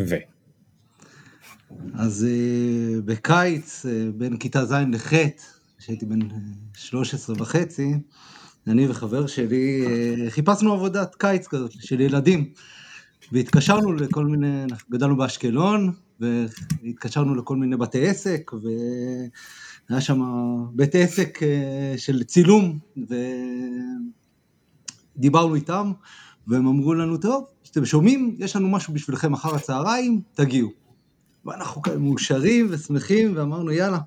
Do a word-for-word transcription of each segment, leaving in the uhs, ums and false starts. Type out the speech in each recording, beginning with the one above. ו... אז בקיץ, בין כיתה ז' לח', כשהייתי בן שלוש עשרה וחצי, אני וחבר שלי חיפשנו עבודת קיץ כזאת של ילדים, והתקשרנו לכל מיני, גדלנו באשקלון, והתקשרנו לכל מיני בתי עסק, והיה שם בית עסק של צילום, ודיברנו איתם, והם אמרו לנו, טוב, אתם שומעים, יש לנו משהו בשבילכם אחר הצהריים, תגיעו. ואנחנו כאלה מאושרים ושמחים, ואמרנו, יאללה,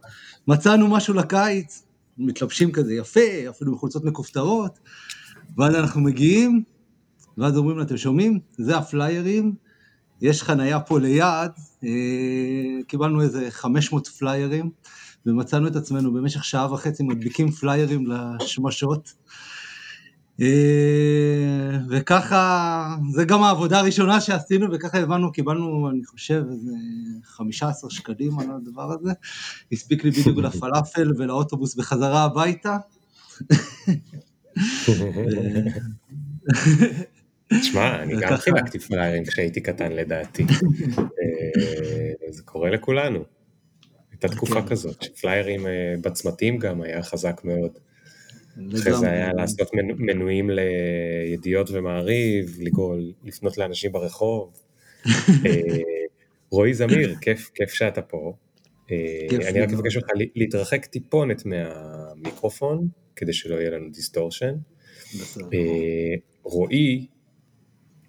מצאנו משהו לקיץ, מתלבשים כזה יפה, אפילו בחולצות מקופתרות, ואז אנחנו מגיעים, ואז אומרים לה, אתם שומעים? זה הפליירים, יש חנייה פה ליד, אה, קיבלנו איזה חמש מאות פליירים, ומצאנו את עצמנו במשך שעה וחצי, מדביקים פליירים לשמשות, אה, וככה, זה גם העבודה הראשונה שעשינו, וככה הבנו, קיבלנו, אני חושב, איזה חמישה עשר שקלים על הדבר הזה, הספיק לי בדיוק לפלאפל ולאוטובוס בחזרה הביתה, תשמע, אני גם חילקתי פליירים כשהייתי קטן לדעתי, זה קורה לכולנו, הייתה תקופה כזאת, שפליירים בצמתים גם היה חזק מאוד, אחרי זה היה לעשות מנויים לידיעות ומעריב, לגול, לפנות לאנשים ברחוב, רועי זמיר, כיף שאתה פה, אני רק מבקש אותך להתרחק טיפונת מהמיקרופון, כדי שלא יהיה לנו דיסטורשן, רועי,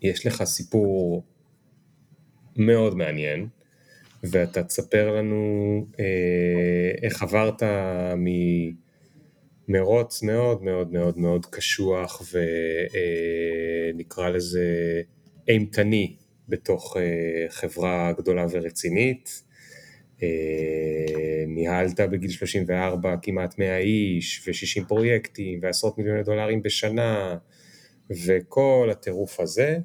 יש לך סיפור מאוד מעניין, ואתה תספר לנו איך עברת ממרוץ מאוד מאוד מאוד מאוד קשוח, ונקרא לזה אימתני בתוך חברה גדולה ורצינית, ניהלת בגיל שלושים וארבע כמעט מאה איש, ו-שישים פרויקטים, ועשרות מיליוני דולרים בשנה, וכל הטירוף הזה,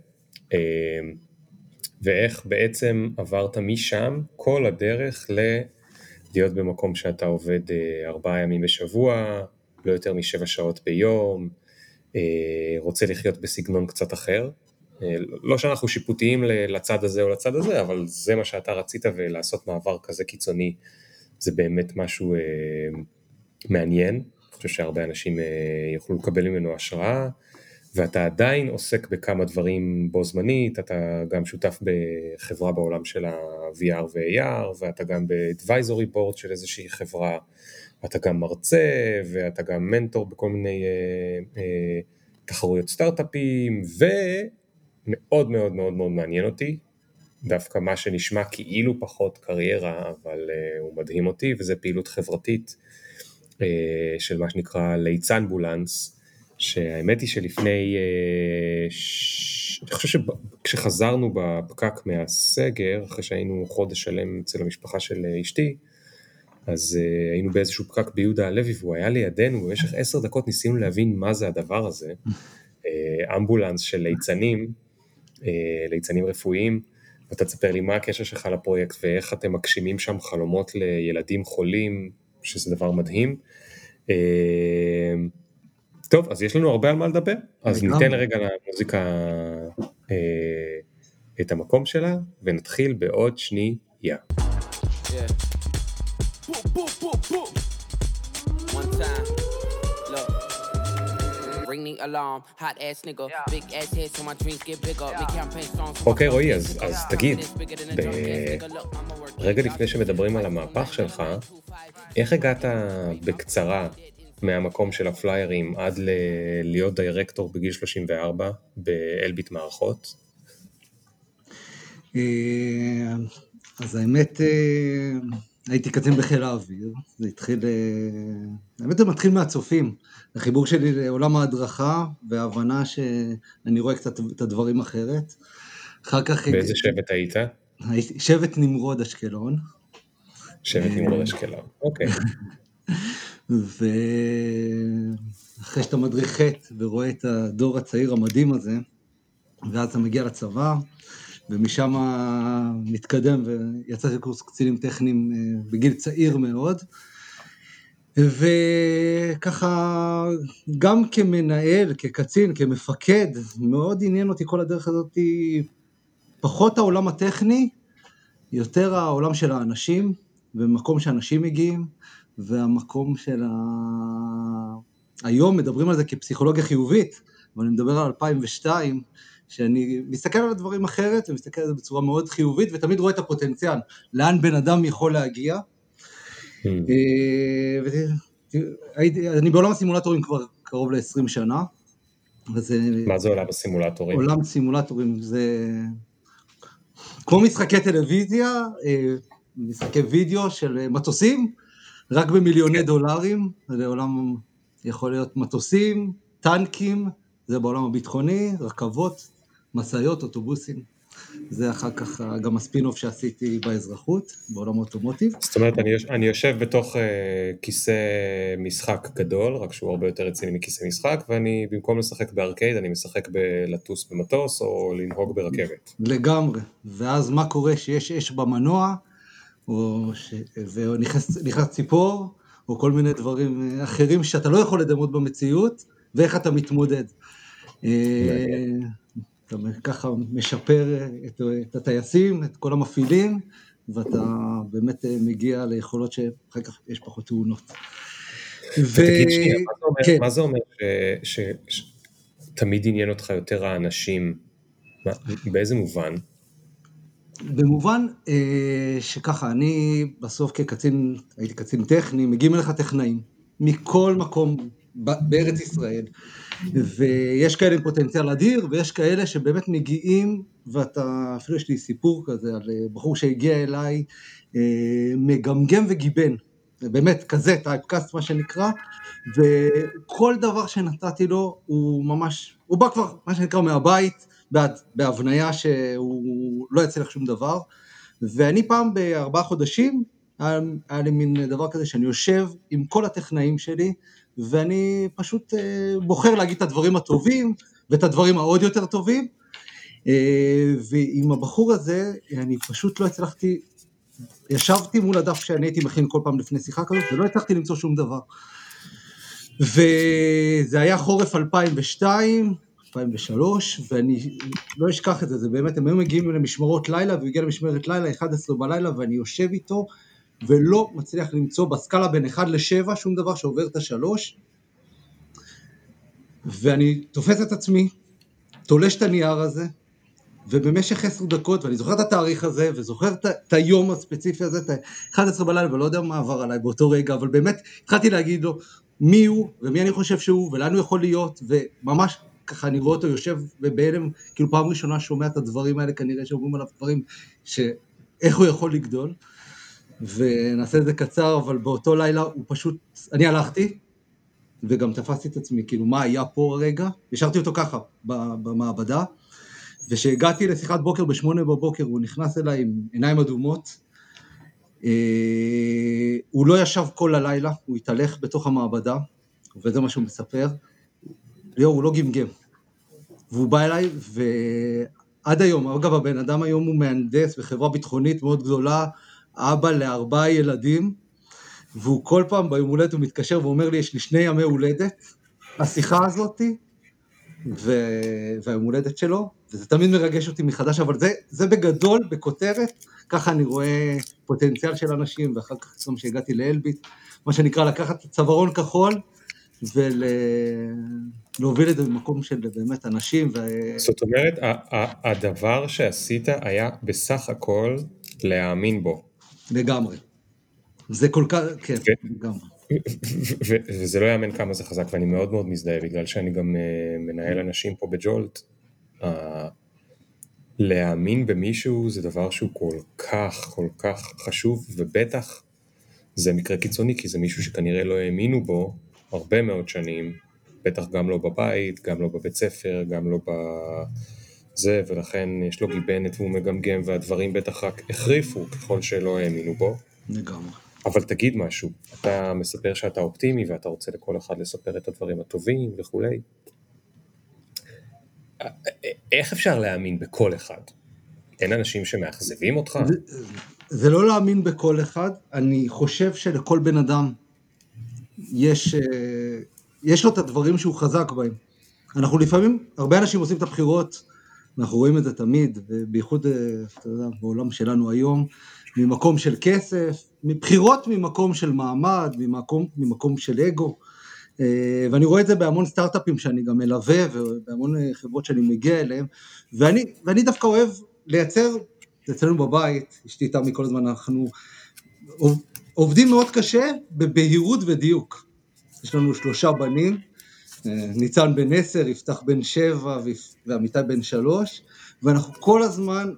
ואיך בעצם עברת משם כל הדרך להיות במקום שאתה עובד ארבעה ימים בשבוע, לא יותר משבע שעות ביום, רוצה לחיות בסגנון קצת אחר, לא שאנחנו שיפוטיים לצד הזה או לצד הזה, אבל זה מה שאתה רצית, ולעשות מעבר כזה קיצוני, זה באמת משהו מעניין, אני חושב שהרבה אנשים יוכלו לקבל ממנו השראה, ואתה עדיין עוסק בכמה דברים בו זמנית, אתה גם שותף בחברה בעולם של ה-וי אר ו-איי אר, ואתה גם ב-advisory board של איזושהי חברה, אתה גם מרצה, ואתה גם מנטור בכל מיני אה, אה, תחרויות סטארט-אפים, ומאוד מאוד מאוד מאוד מעניין אותי, דווקא מה שנשמע כאילו פחות קריירה, אבל אה, הוא מדהים אותי, וזה פעילות חברתית אה, של מה שנקרא ליצנבולנס, שהאמת היא שלפני, ש... אני חושב שכשחזרנו בפקק מהסגר, אחרי שהיינו חודש שלם אצל המשפחה של אשתי, אז היינו באיזשהו פקק ביהודה הלוי, והוא היה לידינו, במשך עשר דקות ניסינו להבין מה זה הדבר הזה, אמבולנס של ליצנים, ליצנים רפואיים, ואתה תספר לי מה הקשר שלך לפרויקט, ואיך אתם מגשימים שם חלומות לילדים חולים, שזה דבר מדהים, טוב, אז יש לנו הרבה על מה לדבר, אז ניתן רגע למוזיקה אה, את המקום שלה, ונתחיל בעוד שנייה. Yeah. Boop, boop, boop, boop. One time. Look. Ring the alarm, hot ass nigga, big ass head so my dreams get bigger. Big campaign songs. אוקיי רועי, אז, אז תגיד, רגע לפני שמדברים על המהפך שלך, איך הגעת בקצרה מהמקום של הפליירים עד ל- להיות דירקטור בגיל שלושים וארבע באלביט מערכות? אז האמת, הייתי קצין בחיל האוויר, זה התחיל, האמת זה מתחיל מהצופים, החיבור שלי לעולם ההדרכה וההבנה שאני רואה קצת את הדברים אחרת. אחר כך... באיזה שבט היית? שבט נמרוד אשקלון. שבט נמרוד אשקלון, אוקיי. ואחרי שאתה מדריכת ורואה את הדור הצעיר המדהים הזה, ואז אתה מגיע לצבא, ומשם מתקדם, ויצאתי קורס קצינים טכניים בגיל צעיר מאוד, וככה גם כמנהל, כקצין, כמפקד, מאוד עניין אותי כל הדרך הזאת, פחות העולם הטכני, יותר העולם של האנשים, ומקום שאנשים מגיעים, והמקום של ה... היום מדברים על זה כפסיכולוגיה חיובית, אבל אני מדבר על אלפיים ושתיים, שאני מסתכל על הדברים אחרת, ומסתכל על זה בצורה מאוד חיובית, ותמיד רואה את הפוטנציאל, לאן בן אדם יכול להגיע. אני בעולם הסימולטורים כבר קרוב ל-עשרים שנה. מה זה עולם הסימולטורים? עולם סימולטורים זה... כמו משחקי טלוויזיה, משחקי וידאו של מטוסים, רק במיליוני דולרים, זה עולם יכול להיות מטוסים, טנקים, זה בעולם הביטחוני, רכבות, מסעיות, אוטובוסים. זה אחר כך גם הספינוף שעשיתי באזרחות, בעולם האוטומוטיב. זאת אומרת, אני, אני יושב בתוך uh, כיסא משחק גדול, רק שהוא הרבה יותר רציני מכיסא משחק, ואני במקום לשחק בארקייד, אני משחק בלטוס במטוס או לנהוג ברכבת. לגמרי, ואז מה קורה שיש אש במנוע, או ש... ונכנס נכנס ציפור, או כל מיני דברים אחרים שאתה לא יכול לדמות במציאות, ואיך אתה מתמודד. אתה ככה משפר את, את הטייסים, את כל המפעילים, ואתה באמת מגיע ליכולות שאחר כך יש פחות תאונות. ותגיד שנייה, מה זה אומר שתמיד עניין אותך יותר האנשים? באיזה מובן? במובן שככה, אני בסוף כקצין, הייתי קצין טכני, מגיעים אליך טכנאים, מכל מקום בארץ ישראל, ויש כאלה עם פוטנציאל אדיר, ויש כאלה שבאמת מגיעים, ואתה, אפילו יש לי סיפור כזה על בחור שהגיע אליי, מגמגם וגיבן, באמת כזה, טייפקאסט מה שנקרא, וכל דבר שנתתי לו, הוא ממש, הוא בא כבר, מה שנקרא, מהבית, בהבניה שהוא לא יצא לך שום דבר, ואני פעם בארבעה חודשים, היה לי מין דבר כזה שאני יושב עם כל הטכנאים שלי, ואני פשוט בוחר להגיד את הדברים הטובים, ואת הדברים העוד יותר טובים, ועם הבחור הזה, אני פשוט לא הצלחתי, ישבתי מול הדף שאני הייתי מכין כל פעם לפני שיחה כזאת, ולא הצלחתי למצוא שום דבר. וזה היה חורף אלפיים ושתיים, אלפיים ושלוש, ואני לא אשכח את זה, זה באמת, הם היו מגיעים למשמרות לילה, והוא הגיע למשמרת לילה, אחת עשרה בלילה, ואני יושב איתו, ולא מצליח למצוא בסקאלה בין אחד לשבע, שום דבר שעובר את השלוש, ואני תופס את עצמי, תולש את הנייר הזה, ובמשך עשר דקות, ואני זוכר את התאריך הזה, וזוכר את היום הספציפי הזה, את אחת עשרה בלילה, ולא יודע מה עבר עליי באותו רגע, אבל באמת התחלתי להגיד לו, מי הוא, ומי אני חושב שהוא, ולאן הוא יכול להיות, וממש... ככה אני רואה אותו יושב ובאלם, כאילו פעם ראשונה שומע את הדברים האלה, כנראה שאומרים עליו דברים שאיך הוא יכול לגדול, ונעשה את זה קצר, אבל באותו לילה הוא פשוט, אני הלכתי, וגם תפסתי את עצמי, כאילו מה היה פה הרגע, השארתי אותו ככה במעבדה, ושהגעתי לשיחת בוקר בשמונה בבוקר, הוא נכנס אליי עם עיניים אדומות, הוא לא ישב כל הלילה, הוא התהלך בתוך המעבדה, וזה מה שהוא מספר, ליאור, הוא לא גמגם, והוא בא אליי, ועד היום, אגב, הבן אדם היום הוא מהנדס בחברה ביטחונית מאוד גדולה, אבא לארבעה ילדים, והוא כל פעם ביום הולדת הוא מתקשר ואומר לי, יש לי שני ימי הולדת, השיחה הזאת, ו... והיום הולדת שלו, וזה תמיד מרגש אותי מחדש, אבל זה, זה בגדול, בכותרת, ככה אני רואה פוטנציאל של אנשים, ואחר כך גם שהגעתי לאלביט, מה שנקרא לקחת צווארון כחול, ולהוביל את זה במקום של באמת אנשים. זאת אומרת, הדבר שעשית היה בסך הכל להאמין בו. לגמרי. זה כל כך, כן, לגמרי. וזה לא יאמן כמה זה חזק, ואני מאוד מאוד מזדהה, בגלל שאני גם מנהל אנשים פה בג'ולט. להאמין במישהו זה דבר שהוא כל כך, כל כך חשוב, ובטח זה מקרה קיצוני, כי זה מישהו שכנראה לא האמינו בו, הרבה מאוד שנים, בטח גם לא בבית, גם לא בבית ספר, גם לא בזה, ולכן יש לו גיבנת והוא מגמגם, והדברים בטח רק החריפו ככל שלא האמינו בו. לגמרי. אבל תגיד משהו, אתה מספר שאתה אופטימי, ואתה רוצה לכל אחד לספר את הדברים הטובים וכו'. איך אפשר להאמין בכל אחד? אין אנשים שמאכזבים אותך? זה, זה לא להאמין בכל אחד, אני חושב שלכל בן אדם, יש, יש לו את הדברים שהוא חזק בהם. אנחנו לפעמים, הרבה אנשים עושים את הבחירות אנחנו רואים את זה תמיד, ובייחוד בעולם שלנו היום, ממקום של כסף, מבחירות ממקום של מעמד, ממקום, ממקום של אגו, ואני רואה את זה בהמון סטארט-אפים שאני גם מלווה, ובהמון חברות שאני מגיע אליהם, ואני, ואני דווקא אוהב לייצר, אצלנו בבית, אשתי איתה מכל הזמן, אנחנו עובדים מאוד קשה, בבהירות ודיוק. יש לנו שלושה בנים, ניצן בן עשר, יפתח בן שבע, ועמיתי בן שלוש, ואנחנו כל הזמן,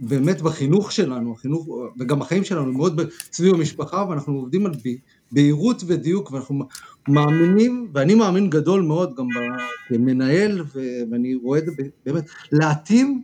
באמת בחינוך שלנו, החינוך, וגם החיים שלנו, מאוד סביב המשפחה, ואנחנו עובדים על בי, בהירות ודיוק, ואנחנו מאמינים, ואני מאמין גדול מאוד, גם במנהל, ואני רואה את זה באמת, להתאים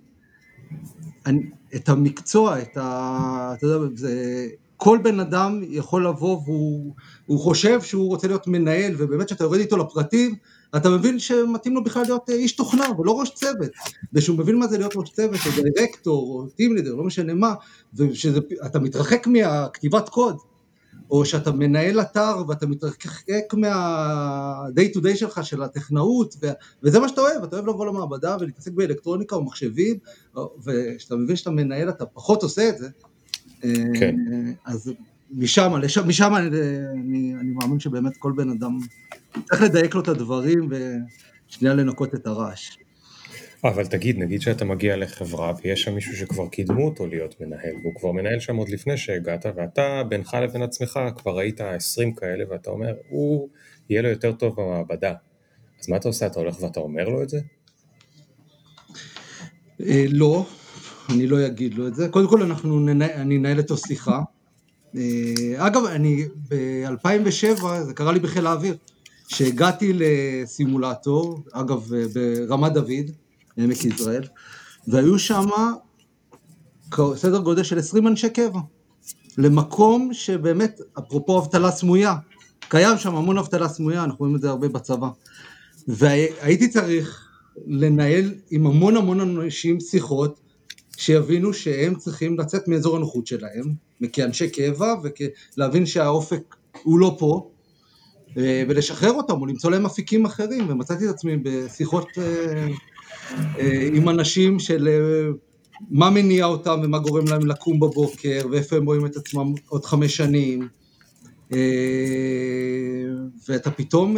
את המקצוע, את ה... אתה יודע, זה... כל בן אדם יכול לבוא והוא חושב שהוא רוצה להיות מנהל, ובאמת שאתה יורד איתו לפרטים, אתה מבין שמתאים לו בכלל להיות איש תוכנה, ולא ראש צוות, ושהוא מבין מה זה להיות ראש צוות, או דירקטור, או טימלידר, לא משנה מה, ושאתה מתרחק מהכתיבת קוד, או שאתה מנהל אתר, ואתה מתרחק מה-day to day שלך, של הטכנאות, ו... וזה מה שאתה אוהב, אתה אוהב לבוא למעבדה, ולהתעסק באלקטרוניקה או מחשבים, ושאתה מבין שאתה מנהל, אתה פחות עושה את זה, כן. אז משם, משם אני, אני, אני מאמין שבאמת כל בן אדם צריך לדייק לו את הדברים ושנייה לנקות את הרעש. אבל תגיד, נגיד שאתה מגיע לחברה ויש שם מישהו שכבר קידמו אותו להיות מנהל, והוא כבר מנהל שם עוד לפני שהגעת, ואתה בינך לבין עצמך כבר ראית עשרים כאלה ואתה אומר, הוא יהיה לו יותר טוב במעבדה. אז מה אתה עושה? אתה הולך ואתה אומר לו את זה? לא. אני לא אגיד לו את זה. קודם כל, אנחנו ננה, אני נהל אותו שיחה. אגב, אני, ב-אלפיים ושבע, זה קרה לי בחיל האוויר, שהגעתי לסימולטור, אגב, ברמת דוד, עמק ישראל, והיו שם סדר גודל של עשרים אנשי קבע, למקום שבאמת, אפרופו אבטלה סמויה, קיים שם המון אבטלה סמויה, אנחנו רואים את זה הרבה בצבא, והייתי צריך לנהל עם המון המון אנשים שיחות, שיבינו שהם צריכים לצאת מאזור הנוחות שלהם, כאנשי קבע, ולהבין שהאופק הוא לא פה, ולשחרר אותם, או למצוא להם אפיקים אחרים, ומצאתי את עצמי בשיחות עם אנשים של מה מניע אותם, ומה גורם להם לקום בבוקר, ואיפה הם רואים את עצמם עוד חמש שנים, ואתה פתאום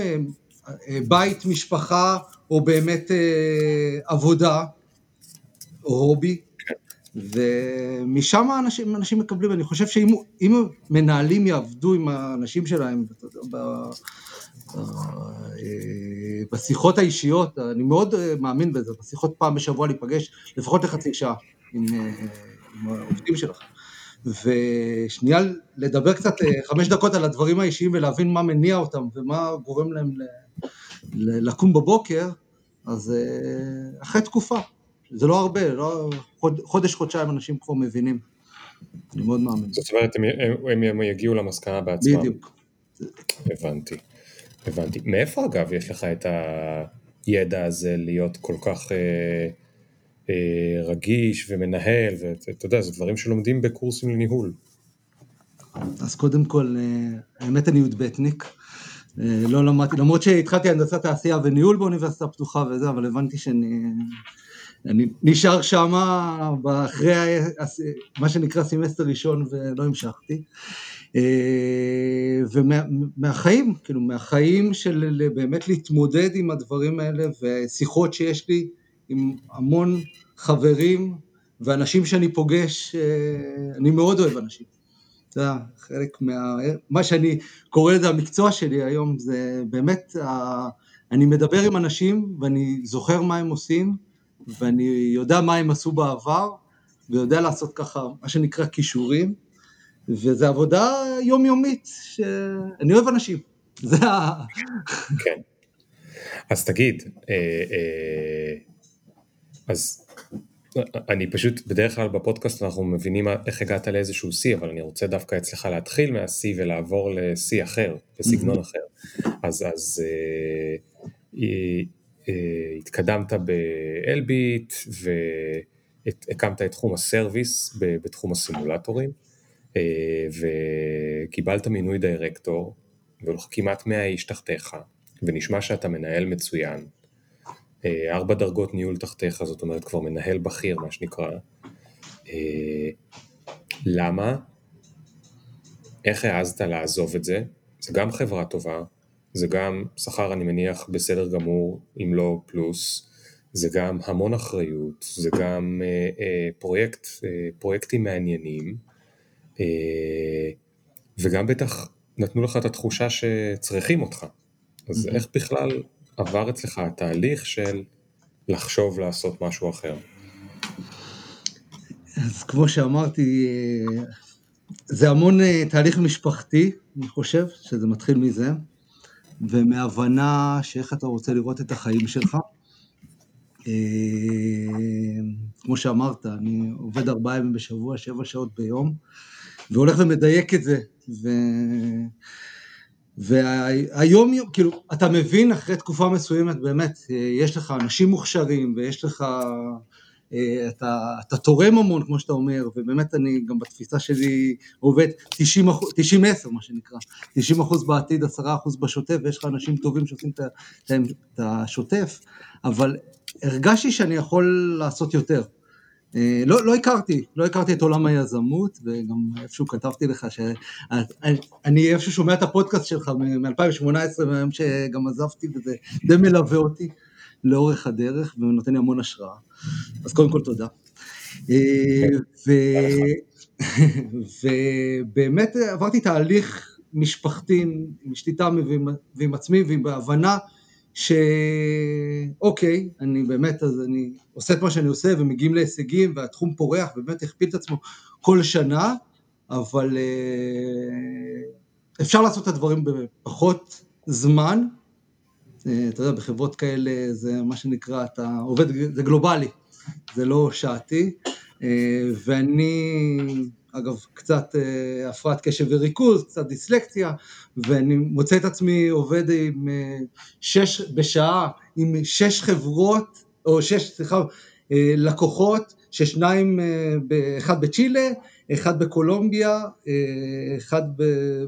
בית, משפחה, או באמת עבודה, או הובי, ומשם האנשים, אנשים מקבלים, אני חושב שאם אם מנהלים יעבדו עם האנשים שלהם, ב, בשיחות האישיות, אני מאוד מאמין בזה, בשיחות פעם בשבוע להיפגש, לפחות לחצי שעה עם, עם העובדים שלך, ושנייה לדבר קצת חמש דקות על הדברים האישיים, ולהבין מה מניע אותם, ומה גורם להם ל, ל, לקום בבוקר, אז אחרי תקופה. זה לא הרבה, לא, חוד, חודש, חודשיים אנשים כבר מבינים, אני מאוד מאמין. זאת אומרת, הם, הם, הם יגיעו למסקנה בעצמם. בדיוק. הבנתי, הבנתי. מאיפה אגב יש לך את הידע הזה להיות כל כך אה, אה, רגיש ומנהל, ואתה יודע, זה דברים שלומדים בקורסים לניהול. אז קודם כל, האמת אני יודבטניק, אה, לא למדתי, למרות שהתחלתי הנדסת תעשייה וניהול באוניברסיטה הפתוחה וזה, אבל הבנתי שאני... אני נשאר שם אחרי מה שנקרא סמסטר ראשון ולא המשכתי, ומהחיים, כאילו מהחיים של באמת להתמודד עם הדברים האלה, ושיחות שיש לי עם המון חברים ואנשים שאני פוגש, אני מאוד אוהב אנשים. זה חלק מה... מה שאני קורא לזה המקצוע שלי היום, זה באמת, אני מדבר עם אנשים ואני זוכר מה הם עושים, ואני יודע מה הם עשו בעבר, ויודע לעשות ככה, מה שנקרא כישורים, וזו עבודה יומיומית, שאני אוהב אנשים. זה ה... כן. אז תגיד, אז אני פשוט, בדרך כלל בפודקאסט אנחנו מבינים איך הגעת לאיזשהו סי, אבל אני רוצה דווקא אצלך להתחיל מהסי, ולעבור לסי אחר, בסגנון אחר. אז, אז... התקדמת באלביט והקמת את תחום הסרוויס בתחום הסימולטורים, וקיבלת מינוי דירקטור, והיו לך כמעט מאה איש תחתיך, ונשמע שאתה מנהל מצוין, ארבע דרגות ניהול תחתיך, זאת אומרת כבר מנהל בכיר, מה שנקרא. למה? איך העזת לעזוב את זה? זה גם חברה טובה, זה גם שכר אני מניח בסדר גמור, אם לא פלוס, זה גם המון אחריות, זה גם אה, אה, פרויקט, אה, פרויקטים מעניינים, אה, וגם בטח נתנו לך את התחושה שצריכים אותך. אז mm-hmm. איך בכלל עבר אצלך התהליך של לחשוב לעשות משהו אחר? אז כמו שאמרתי, זה המון תהליך משפחתי, אני חושב שזה מתחיל מזה, ומהבנה שאיך אתה רוצה לראות את החיים שלך. כמו שאמרת, אני עובד ארבעה ימים בשבוע, שבע שעות ביום, והולך ומדייק את זה, ו... והיום, כאילו, אתה מבין אחרי תקופה מסוימת, באמת, יש לך אנשים מוכשרים, ויש לך, אתה, אתה תורם המון, כמו שאתה אומר, ובאמת אני גם בתפיסה שלי עובד תשעים, תשעים עשר, מה שנקרא, תשעים אחוז בעתיד, עשרה אחוז בשוטף, ויש לך אנשים טובים שעושים את השוטף, אבל הרגשתי שאני יכול לעשות יותר. לא, לא הכרתי, לא הכרתי את עולם היזמות, וגם איפשהו כתבתי לך שאני איפשהו שומע את הפודקאסט שלך מ-אלפיים שמונה עשרה, מהיום שגם עזבתי, וזה די מלווה אותי לאורך הדרך, ונותן לי המון השראה. אז קודם כל תודה. ובאמת עברתי תהליך משפחתי, עם שליטה ועם עצמי, ועם בהבנה, שאוקיי, אני באמת, אז אני עושה את מה שאני עושה, ומגיעים להישגים, והתחום פורח, ובאמת הכפיל את עצמו כל שנה, אבל אפשר לעשות את הדברים בפחות זמן, אתה יודע, בחברות כאלה, זה מה שנקרא, אתה עובד, זה גלובלי, זה לא שעתי, ואני, אגב, קצת הפרעת קשב וריכוז, קצת דיסלקציה, ואני מוצא את עצמי עובד עם שש בשעה, עם שש חברות, או שש, סליחה, לקוחות, ששניים, אחד בצ'ילה, אחד בקולומביה, אחד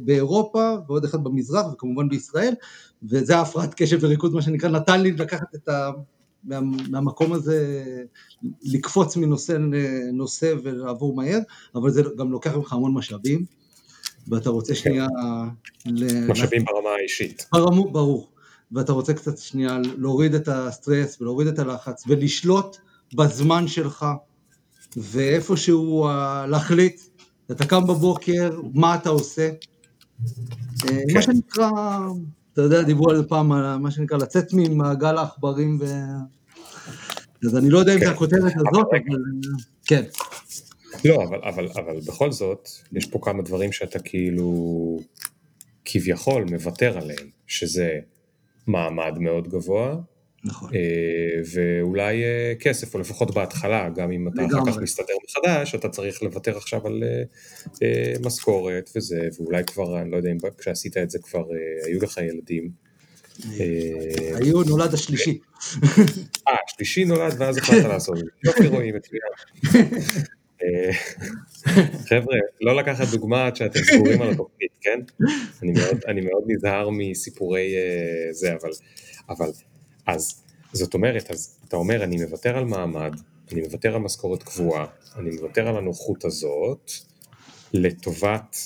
באירופה, ועוד אחד במזרח, וכמובן בישראל, וזה הפרעת קשב וריכוז, מה שנקרא, נתן לי לקחת את ה... מה, מהמקום הזה לקפוץ מנושא לנושא ולעבור מהר, אבל זה גם לוקח ממך המון משאבים, ואתה רוצה שנייה... ל... משאבים ברמה האישית. ברור, ברור. ואתה רוצה קצת שנייה להוריד את הסטרס ולהוריד את הלחץ, ולשלוט בזמן שלך, ואיפשהו להחליט, אתה קם בבוקר, מה אתה עושה. כן. מה שנקרא... אתה יודע, דיברו על פעם, מה שנקרא, לצאת ממעגל העכברים, ו... אז אני לא יודע אם זה הכותרת הזאת, אבל... כן. לא, אבל, אבל, אבל בכל זאת, יש פה כמה דברים שאתה כאילו, כביכול, מוותר עליהם, שזה מעמד מאוד גבוה, נכון. ואולי כסף, או לפחות בהתחלה, גם אם אתה אחר כך מסתדר מחדש, אתה צריך לוותר עכשיו על משכורת וזה, ואולי כבר, אני לא יודע אם כשעשית את זה כבר היו לך ילדים. היו, נולד השלישי. אה, השלישי נולד, ואז החלטת לעשות. יופי רואים את זה. חבר'ה, לא לקחת דוגמה עד שאתם סגורים על התוכנית, כן? אני מאוד נזהר מסיפורי זה, אבל... אז זאת אומרת, אז אתה אומר, אני מוותר על מעמד, אני מוותר על משכורת קבועה, אני מוותר על הנוחות הזאת, לטובת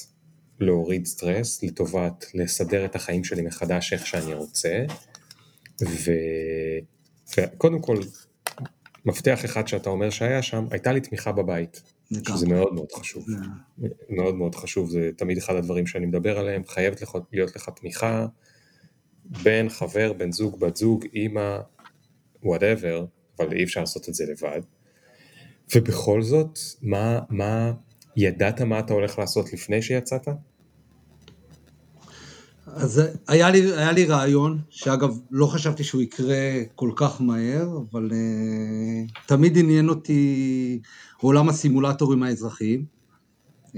להוריד סטרס, לטובת לסדר את החיים שלי מחדש איך שאני רוצה, וקודם כל, מפתח אחד שאתה אומר שהיה שם, הייתה לי תמיכה בבית, שזה מאוד מאוד חשוב, מאוד מאוד חשוב, זה תמיד אחד הדברים שאני מדבר עליהם, חייבת להיות לך תמיכה, בן, חבר, בן זוג, בת זוג, אמא, whatever, אבל אי אפשר לעשות את זה לבד. ובכל זאת, מה, מה, ידעת מה אתה הולך לעשות לפני שיצאת? אז היה לי, היה לי רעיון, שאגב, לא חשבתי שהוא יקרה כל כך מהר, אבל uh, תמיד עניין אותי עולם הסימולטורים האזרחיים. Uh,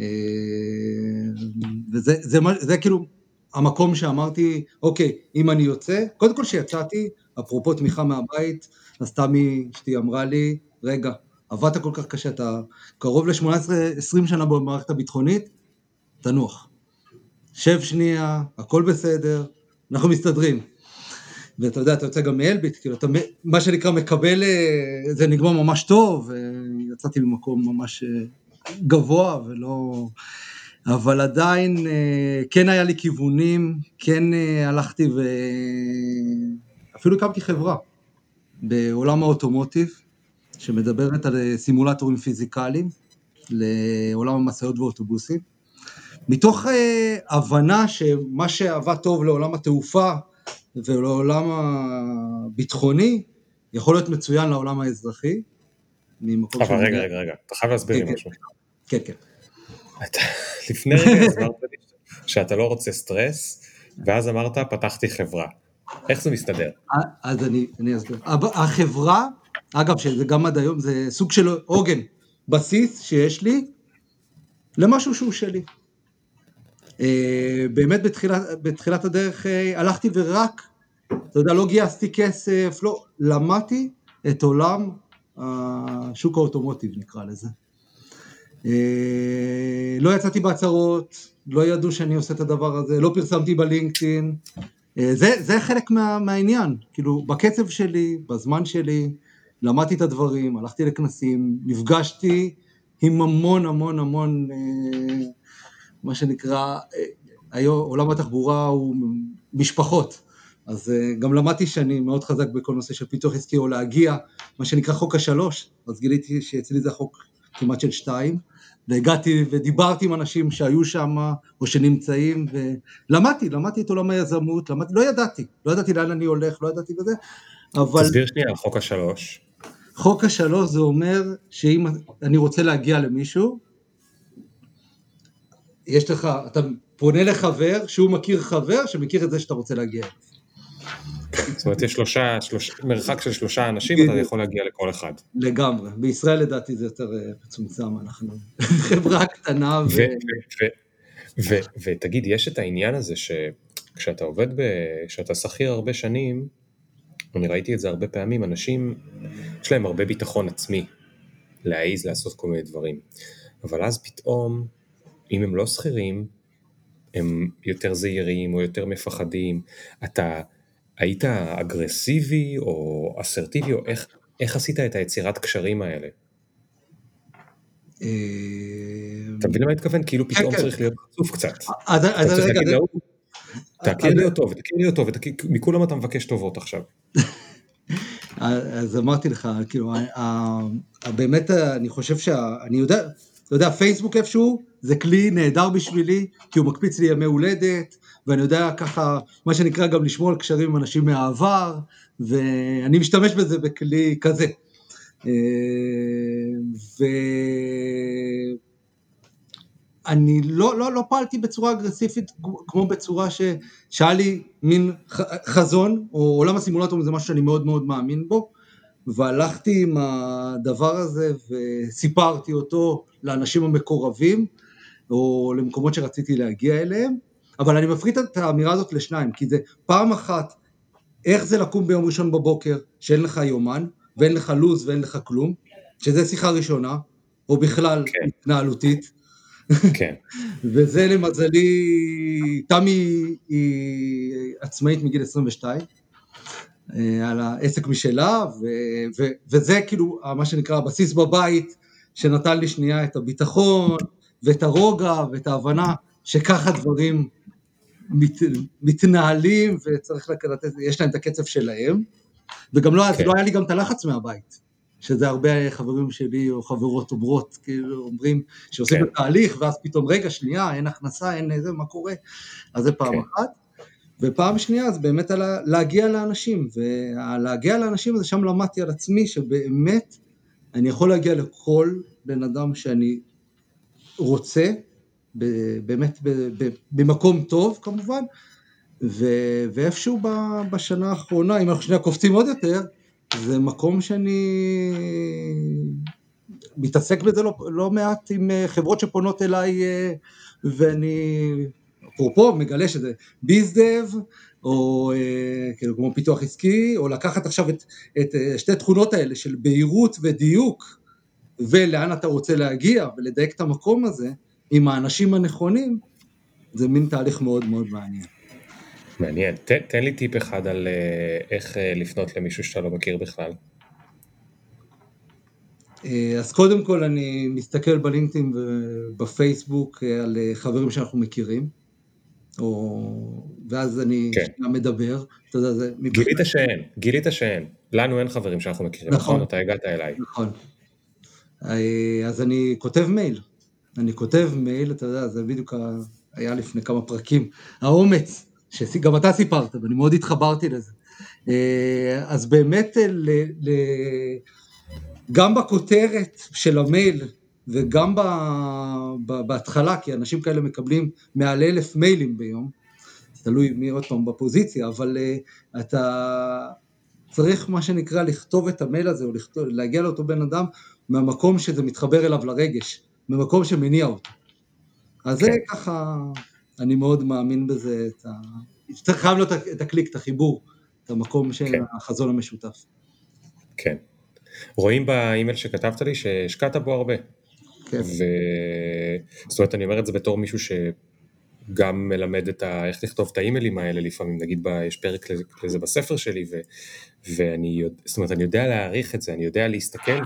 וזה, זה, זה, זה כאילו, המקום שאמרתי, אוקיי, אם אני יוצא, קודם כל שיצאתי, אפרופו תמיכה מהבית, אז תמי שתי אמרה לי, רגע, עבדת כל כך קשה, אתה קרוב ל-שמונה עשרה עשרים שנה במערכת הביטחונית, תנוח. שב שנייה, הכל בסדר, אנחנו מסתדרים. ואתה יודע, אתה יוצא גם מאלביט, כאילו, אתה, מה שנקרא מקבל, זה נגמר ממש טוב, יצאתי ממקום ממש גבוה, ולא, אבל עדיין, כן היה לי כיוונים, כן הלכתי ו... אפילו קמתי חברה, בעולם האוטומוטיב, שמדברת על סימולטורים פיזיקליים, לעולם המסעיות ואוטובוסים, מתוך אה, הבנה שמה שעבד טוב לעולם התעופה ולעולם הביטחוני, יכול להיות מצוין לעולם האזרחי. אבל רגע, רגע, רגע, אתה חייב להסביר לי משהו. כן, כן. לפני רגע הסברת לי שאתה לא רוצה סטרס, ואז אמרת, פתחתי חברה. איך זה מסתדר? אז אני, אני אסביר. החברה, אגב, שזה גם עד היום, זה סוג של עוגן, בסיס שיש לי, למשהו שהוא שלי. באמת בתחילת, בתחילת הדרך הלכתי ורק, אתה יודע, לא גייסתי כסף, לא, למדתי את עולם השוק האוטומוטיב, נקרא לזה. לא יצאתי בהצהרות, לא ידעו שאני עושה את הדבר הזה, לא פרסמתי בלינקדאין, זה, זה חלק מה, מהעניין, כאילו בקצב שלי, בזמן שלי, למדתי את הדברים, הלכתי לכנסים, נפגשתי עם המון המון המון, אה, מה שנקרא, אה, עולם התחבורה הוא משפחות, אז אה, גם למדתי שאני מאוד חזק בכל נושא של פיתוח עסקי או להגיע, מה שנקרא חוק השלוש, אז גיליתי שאצלי זה החוק כמעט של שתיים, והגעתי ודיברתי עם אנשים שהיו שם או שנמצאים, ולמדתי, למדתי את עולם היזמות, למדתי, לא ידעתי, לא ידעתי לאן אני הולך, לא ידעתי בזה, אבל... תסביר שנייה על חוק השלוש. חוק השלוש זה אומר שאם אני רוצה להגיע למישהו, יש לך, אתה פונה לחבר שהוא מכיר חבר שמכיר את זה שאתה רוצה להגיע. זאת אומרת, יש שלושה, שלוש, מרחק של שלושה אנשים, אתה יכול להגיע לכל אחד. לגמרי. בישראל לדעתי זה יותר מצומצם, אנחנו חברה קטנה. ו... ותגיד, יש את העניין הזה שכשאתה עובד, כשאתה שכיר הרבה שנים, אני ראיתי את זה הרבה פעמים, אנשים, יש להם הרבה ביטחון עצמי, להעיז, לעשות כל מיני דברים. אבל אז פתאום, אם הם לא שכירים, הם יותר זהירים או יותר מפחדים, אתה... היית אגרסיבי או אסרטיבי, או איך, איך עשית את היצירת קשרים האלה? אתה מבין למה התכוון? כאילו פתאום צריך להיות חצוף קצת. אתה צריך להגיד להוא, תכיר לי אותו, ותכיר לי אותו, מכולם אתה מבקש טובות עכשיו. אז אמרתי לך, כאילו, באמת אני חושב שאני יודע, אתה יודע, פייסבוק איפשהו, זה כלי נהדר בשבילי, כי הוא מקפיץ לי ימי הולדת, ואני יודע ככה, מה שנקרא גם לשמור על קשרים עם אנשים מהעבר, ואני משתמש בזה בכלי כזה. ואני לא, לא, לא פעלתי בצורה אגרסיבית, כמו בצורה שהיה לי מין חזון, או עולם הסימולטור, זה משהו שאני מאוד מאוד מאמין בו, והלכתי עם הדבר הזה, וסיפרתי אותו לאנשים המקורבים, או למקומות שרציתי להגיע אליהם, אבל אני מפריט את האמירה הזאת לשניים, כי זה פעם אחת, איך זה לקום ביום ראשון בבוקר, שאין לך יומן, ואין לך לוז, ואין לך כלום, שזה שיחה ראשונה, או בכלל כן. התנהלותית, כן. וזה למזלי, תמי היא עצמאית מגיל עשרים ושתיים, על העסק משלה, ו, ו, וזה כאילו מה שנקרא הבסיס בבית, שנתן לי שנייה את הביטחון, ואת הרוגע, ואת ההבנה, שככה דברים מת, מתנהלים, וצריך לקראת, יש להם את הקצב שלהם, וגם לא, okay. אז לא היה לי גם את הלחץ מהבית, שזה הרבה חברים שלי, או חברות אומרות, כאילו אומרים, שעושים okay. את התהליך, ואז פתאום רגע, שנייה, אין הכנסה, אין איזה, מה קורה, אז זה פעם okay. אחת, ופעם שנייה, אז באמת לה, להגיע לאנשים, ולהגיע לאנשים, זה שם למדתי על עצמי, שבאמת, אני יכול להגיע לכל בן אדם שאני רוצה, באמת במקום טוב כמובן, ואיפשהו בשנה האחרונה, אם אנחנו שנייה קופצים עוד יותר, זה מקום שאני מתעסק בזה לא מעט עם חברות שפונות אליי, ואני אפרופו מגלה שזה ביזדב, או כאילו כמו פיתוח עסקי, או לקחת עכשיו את שתי התכונות האלה של בהירות ודיוק, ולאן אתה רוצה להגיע, ולדייק את המקום הזה, עם האנשים הנכונים, זה מין תהליך מאוד מאוד מעניין. מעניין. ת, תן לי טיפ אחד על איך לפנות למישהו שאתה לא מכיר בכלל. אז קודם כל אני מסתכל בלינקדאין ובפייסבוק על חברים שאנחנו מכירים, או... ואז אני כן. מדבר. אתה יודע, זה... גילית שאין, גילית שאין. לנו אין חברים שאנחנו מכירים, נכון? נכון, אתה הגעת אליי. נכון. אז אני כותב מייל. אני כותב מייל, אתה יודע, זה בדיוק היה לפני כמה פרקים. האומץ, שגם אתה סיפרת, ואני מאוד התחברתי לזה. אז באמת ל... ל... גם בכותרת של המייל וגם בהתחלה, כי אנשים כאלה מקבלים מעל אלף מיילים ביום, תלוי מי עוד פעם בפוזיציה, אבל אתה צריך מה שנקרא לכתוב את המייל הזה, או להגיע לאותו בן אדם מהמקום שזה מתחבר אליו לרגש, ממקום שמניע אותו. אז זה ככה, אני מאוד מאמין בזה, אתה חייב לו את הקליק, את החיבור, את המקום של החזון המשותף. כן. רואים באימייל שכתבת לי שהשקעת בו הרבה. כן. זאת אומרת, אני אומר את זה בתור מישהו שגם מלמד את ה... איך לכתוב את האימיילים האלה לפעמים, נגיד, יש פרק לזה בספר שלי, ו... ואני יודע... זאת אומרת, אני יודע להעריך את זה, אני יודע להסתכל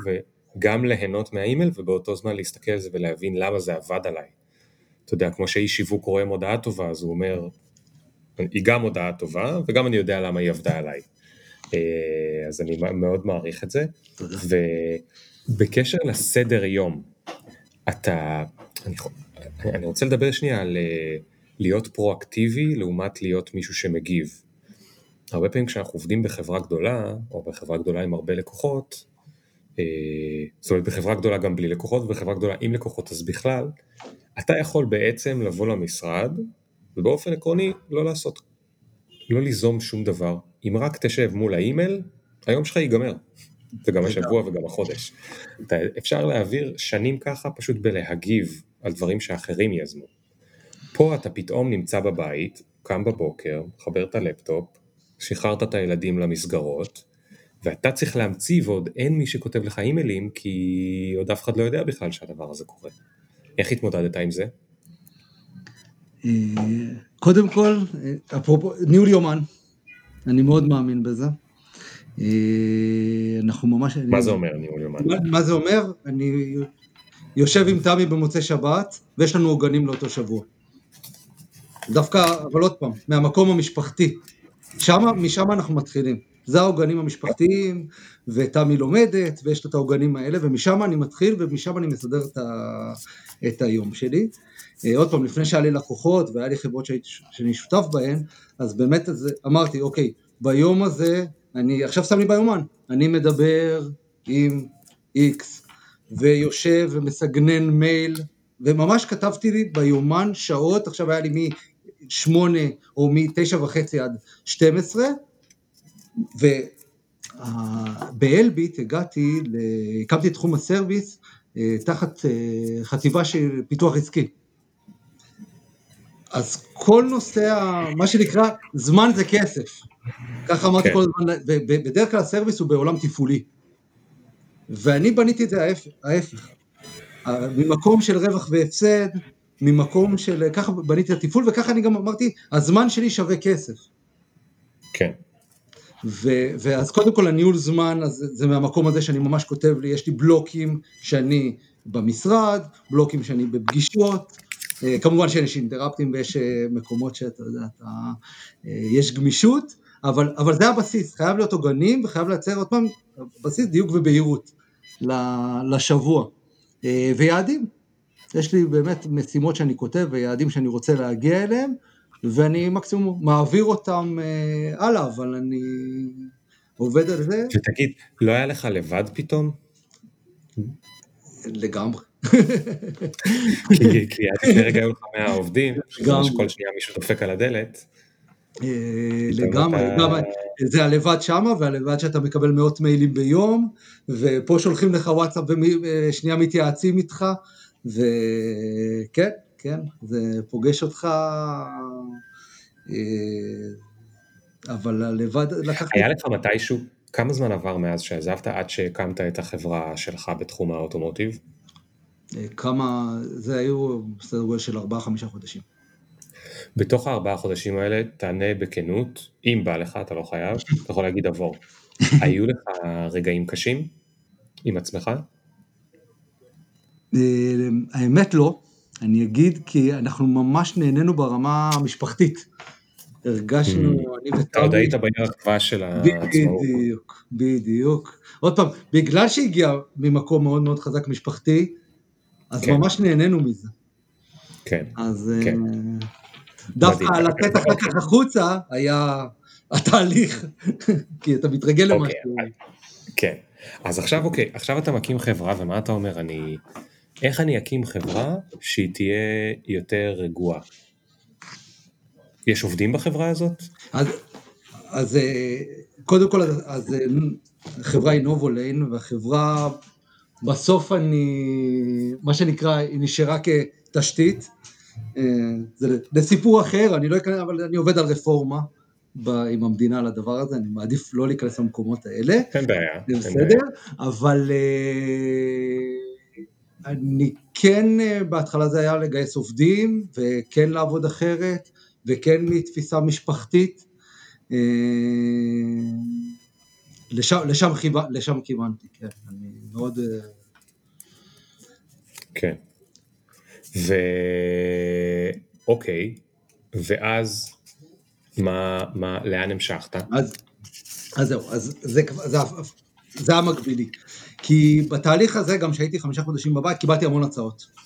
וגם ליהנות מהאימייל, ובאותו זמן להסתכל על זה ולהבין למה זה עבד עליי. אתה יודע, כמו שאיש שיווק רואה מודעה טובה, אז הוא אומר, היא גם מודעה טובה, וגם אני יודע למה היא עבדה עליי. אז אני מאוד מעריך את זה, ובקשר לסדר יום, אתה, אני רוצה לדבר שנייה על להיות פרואקטיבי, לעומת להיות מישהו שמגיב. הרבה פעמים כשאנחנו עובדים בחברה גדולה, או בחברה גדולה עם הרבה לקוחות, זאת אומרת בחברה גדולה גם בלי לקוחות, ובחברה גדולה עם לקוחות, אז בכלל, אתה יכול בעצם לבוא למשרד, ובאופן עקרוני לא לעשות, לא ליזום שום דבר. אם רק תשב מול האימייל, היום שלך ייגמר, וגם השבוע וגם החודש. אפשר להעביר שנים ככה, פשוט בלהגיב על דברים שאחרים יזמו. פה אתה פתאום נמצא בבית, קם בבוקר, חבר את הלפטופ, שחררת את הילדים למסגרות, ואתה צריך להמציא, ועוד אין מי שכותב לך אימיילים, כי עוד אף אחד לא יודע בכלל שהדבר הזה קורה. איך התמודדת עם זה? קודם כל, ניהול יומן. אני מאוד מאמין בזה. אנחנו ממש... מה זה אומר, ניהול יומן? מה זה אומר? אני יושב עם תמי במוצאי שבת, ויש לנו עוגנים לאותו שבוע. דווקא, אבל עוד פעם, מהמקום המשפחתי. משם אנחנו מתחילים. זה העוגנים המשפחתיים, ותמי לומדת, ויש לו את העוגנים האלה, ומשם אני מתחיל, ומשם אני מסדר את היום שלי. עוד פעם, לפני שהיה לי לקוחות, והיה לי חברות שאני שותף בהן, אז באמת אמרתי, אוקיי, ביום הזה, אני, עכשיו שם לי ביומן, אני מדבר עם איקס, ויושב ומסגנן מייל, וממש כתבתי לי ביומן שעות, עכשיו היה לי מ-שמונה או מ-תשע וחצי עד שתים עשרה, ובאלביט הגעתי, הקמתי את תחום הסרוויס, תחת חטיבה של פיתוח עסקי. אז כל נושא, מה שנקרא, זמן זה כסף. ככה אמרתי כל הזמן, בדרך כלל הסרוויס הוא בעולם תפעולי. ואני בניתי את זה ההפך. ממקום של רווח והפסד, ממקום של, ככה בניתי את התפעול, וככה אני גם אמרתי, הזמן שלי שווה כסף. כן. ואז קודם כל הניהול זמן, זה מהמקום הזה שאני ממש כותב לי, יש לי בלוקים שאני במשרד, בלוקים שאני בפגישות, כמובן שיש אינטראפטים ויש מקומות שאתה יודע, יש גמישות, אבל, אבל זה הבסיס, חייב להיות עוגנים וחייב לייצר עוד פעם, בסיס דיוק ובהירות לשבוע, ויעדים, יש לי באמת משימות שאני כותב ויעדים שאני רוצה להגיע אליהם, ואני מקסימום מעביר אותם הלאה, אבל אני עובד על זה. ותגיד, לא היה לך לבד פתאום? לגמרי. כי עד לרגע היו לך מאה עובדים, שכל שנייה מישהו דופק על הדלת. לגמרי, זה הלבד שמה, והלבד שאתה מקבל מאות מיילים ביום, ופה שולחים לך וואטסאפ ושנייה מתייעצים איתך, וכן. כן, זה פוגש אותך, אבל לבד... היה לך מתישהו, כמה זמן עבר מאז שעזבת עד שהקמת את החברה שלך בתחום האוטומוטיב? כמה, זה היו סדר גודל של ארבעה חמישה חודשים. בתוך הארבעה חודשים האלה תענה בכנות, אם בא לך, אתה לא חייב, אתה יכול להגיד עבור. היו לך רגעים קשים עם עצמך? האמת לא, אני אגיד כי אנחנו ממש נהנינו ברמה המשפחתית. הרגשנו, אני וטאבי... אתה עוד היית בהרכבה של העצמאות. בדיוק, בדיוק. עוד פעם, בגלל שהגיע ממקום מאוד מאוד חזק משפחתי, אז ממש נהנינו מזה. כן. אז דווקא לתת אחר כך החוצה היה התהליך, כי אתה מתרגל למשהו. כן. אז עכשיו, אוקיי, עכשיו אתה מקים חברה, ומה אתה אומר? אני, איך אני אקים חברה שהיא תהיה יותר רגועה? יש עובדים בחברה הזאת? אז, אז קודם כל, אז חברה היא נובוליין, והחברה בסוף אני, מה שנקרא, היא נשארה כתשתית. זה, זה סיפור אחר, אני לא אקנה, אבל אני עובד על רפורמה עם המדינה על הדבר הזה, אני מעדיף לא להיכנס למקומות האלה. אין בעיה. זה בסדר, אבל אני כן, בהתחלה זה היה לגייס עובדים, וכן לעבוד אחרת, וכן מתפיסה משפחתית, לשם, לשם, לשם כיוונתי, כן, אני מאוד... כן, ו... אוקיי, ואז, מה, מה, לאן המשכת? אז, אז זהו, אז זה, זה, זה המקבילי, כי בתהליך הזה, גם שהייתי חמישה חודשים בבית, קיבלתי המון הצעות.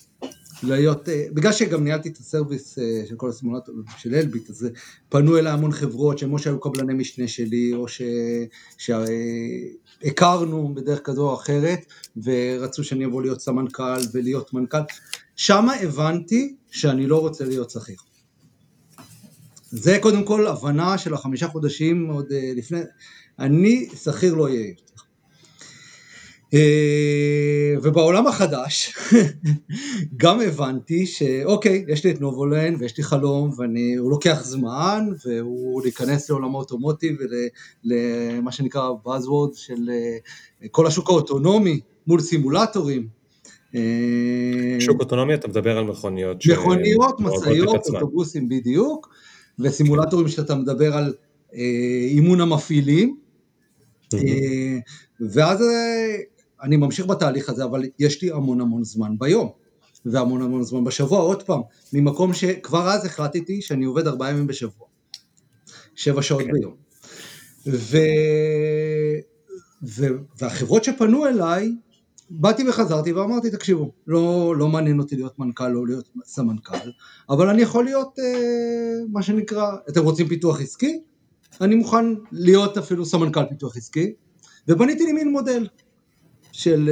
להיות, בגלל שגם ניהלתי את הסרוויס של כל הסימולטו של אלביט, אז פנו אלה המון חברות שהם או שהיו קבלני משנה שלי, או ש... שהכרנו בדרך כזו או אחרת, ורצו שאני אבוא להיות סמנכ"ל ולהיות מנכ"ל. שמה הבנתי שאני לא רוצה להיות שכיר. זה קודם כל הבנה של החמישה חודשים עוד לפני, אני שכיר לא יהיה. ובעולם החדש גם הבנתי שאוקיי, יש לי את נובולן ויש לי חלום והוא לוקח זמן והוא להיכנס לעולם האוטומוטיב ולמה שנקרא buzzword של כל השוק האוטונומי מול סימולטורים. שוק אוטונומי אתה מדבר על מכוניות. מכוניות, משאיות, אוטובוסים בדיוק, וסימולטורים שאתה מדבר על אימון המפעילים. ואז אני ממשיך בתהליך הזה, אבל יש לי המון המון זמן ביום, והמון המון זמן בשבוע, עוד פעם, ממקום שכבר אז החלטתי שאני עובד ארבעה ימים בשבוע, שבע שעות ביום, ו... ו... והחברות שפנו אליי, באתי וחזרתי ואמרתי, תקשיבו, לא, לא מעניין אותי להיות מנכ"ל, לא להיות סמנכ"ל, אבל אני יכול להיות, מה שנקרא, אתם רוצים פיתוח עסקי? אני מוכן להיות אפילו סמנכ"ל פיתוח עסקי, ובניתי לי מין מודל של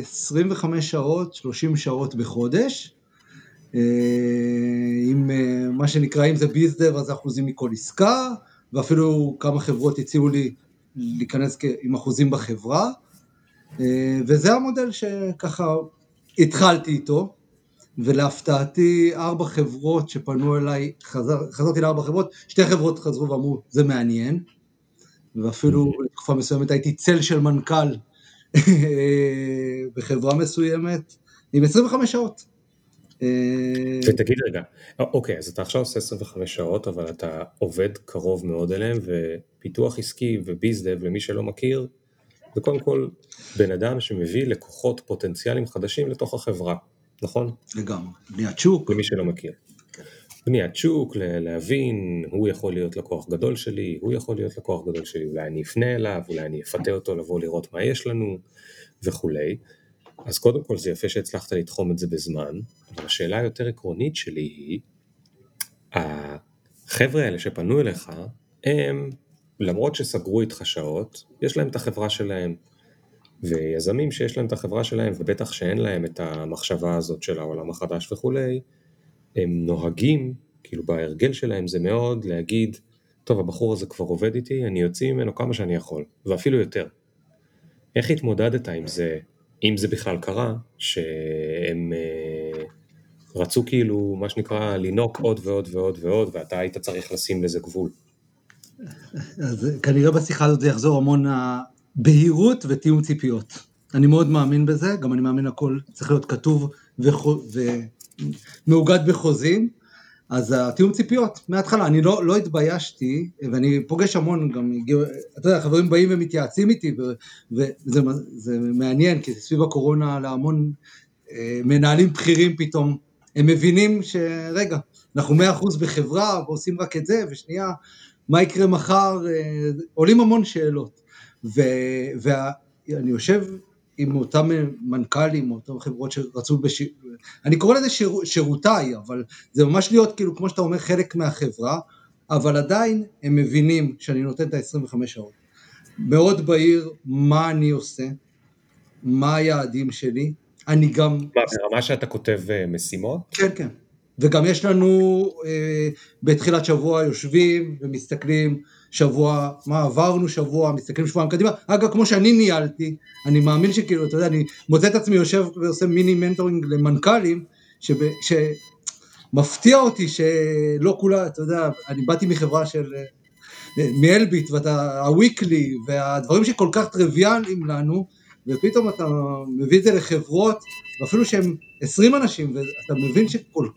עשרים וחמש שעות, שלושים שעות בחודש, עם מה שנקרא, אם זה ביזדב, אז אחוזים מכל עסקה, ואפילו כמה חברות הציעו לי להיכנס עם אחוזים בחברה, וזה המודל שככה התחלתי איתו, ולהפתעתי ארבע חברות שפנו אליי, חזר, חזרתי לארבע חברות, שתי חברות חזרו ואמרו, זה מעניין, ואפילו בתקופה מסוימת הייתי צל של מנכ"ל בחברה מסוימת, עם עשרים וחמש שעות. ותגיד רגע, אוקיי, אז אתה עכשיו עושה עשרים וחמש שעות, אבל אתה עובד קרוב מאוד אליהם, ופיתוח עסקי וביזדב, למי שלא מכיר, זה קודם כל בן אדם שמביא לקוחות פוטנציאליים חדשים לתוך החברה. נכון? לגמרי, בניית שוק. למי שלא מכיר. Okay. בניית שוק, להבין, הוא יכול להיות לקוח גדול שלי, הוא יכול להיות לקוח גדול שלי, אולי אני אפנה אליו, אולי אני אפתה אותו לבוא לראות מה יש לנו, וכו'. אז קודם כל זה יפה שהצלחת לתחום את זה בזמן, אבל השאלה היותר עקרונית שלי היא, החבר'ה האלה שפנו אליך, הם, למרות שסגרו איתך שעות, יש להם את החברה שלהם, ויזמים שיש להם את החברה שלהם, ובטח שאין להם את המחשבה הזאת של העולם החדש וכולי, הם נוהגים, כאילו בהרגל שלהם זה מאוד להגיד, טוב, הבחור הזה כבר עובד איתי, אני יוציא ממנו כמה שאני יכול, ואפילו יותר. איך התמודדת עם זה, אם זה בכלל קרה, שהם רצו כאילו, מה שנקרא, לינוק עוד ועוד ועוד ועוד, ואתה היית צריך לשים לזה גבול. אז כנראה בשיחה הזאת זה יחזור המון ה... בהירות ותיאום ציפיות. אני מאוד מאמין בזה, גם אני מאמין הכל צריך להיות כתוב ומאוגד בחוזים, אז התיאום ציפיות, מההתחלה, אני לא, לא התביישתי, ואני פוגש המון גם, אתה יודע, חברים באים ומתייעצים איתי, וזה זה מעניין, כי סביב הקורונה להמון מנהלים בכירים פתאום, הם מבינים שרגע, אנחנו מאה אחוז בחברה, ועושים רק את זה, ושנייה, מה יקרה מחר, עולים המון שאלות, ואני יושב עם אותם מנכ"לים, אותם חברות שרצו, בש... אני קורא לזה שיר... שירותיי, אבל זה ממש להיות כאילו, כמו שאתה אומר, חלק מהחברה, אבל עדיין הם מבינים שאני נותן את ה-עשרים וחמש שעות, מאוד בהיר מה אני עושה, מה היעדים שלי, אני גם... ברמה שאתה כותב משימות? כן, כן, וגם יש לנו, אה, בתחילת שבוע יושבים ומסתכלים, שבוע, מה עברנו שבוע, מסתכלים שבועם קדימה, אגב כמו שאני ניהלתי, אני מאמין שכאילו, אתה יודע, אני מוצא את עצמי יושב ועושה מיני מנטורינג למנכ"לים, שמפתיע אותי שלא כולה, אתה יודע, אני באתי מחברה של, מאלביט, ואתה, הוויקלי, והדברים שכל כך טריוויאליים לנו, ופתאום אתה מביא את זה לחברות, ואפילו שהם עשרים אנשים, ואתה מבין שכל,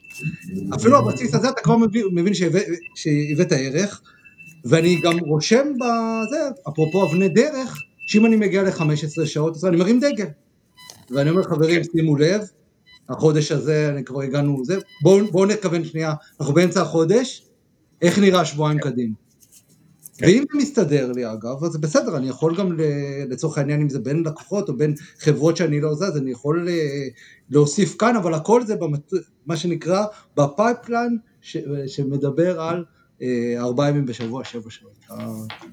אפילו הבסיס הזה אתה כבר מבין, מבין שהבאת הערך, ואני גם רושם בזה, אפרופו אבני דרך, שאם אני מגיע ל-חמש עשרה שעות, אז אני מרים דגל, ואני אומר חברים, שימו לב, החודש הזה, כבר הגענו, זה, בואו בוא נכוון שנייה, אנחנו באמצע החודש, איך נראה שבועיים קדימה? ואם זה מסתדר לי אגב, אז בסדר, אני יכול גם לצורך העניין, אם זה בין לקוחות או בין חברות שאני לא עושה, אז אני יכול להוסיף כאן, אבל הכל זה במת... מה שנקרא, בפייפליין ש... שמדבר על ארבעה ימים בשבוע, שבע שעות.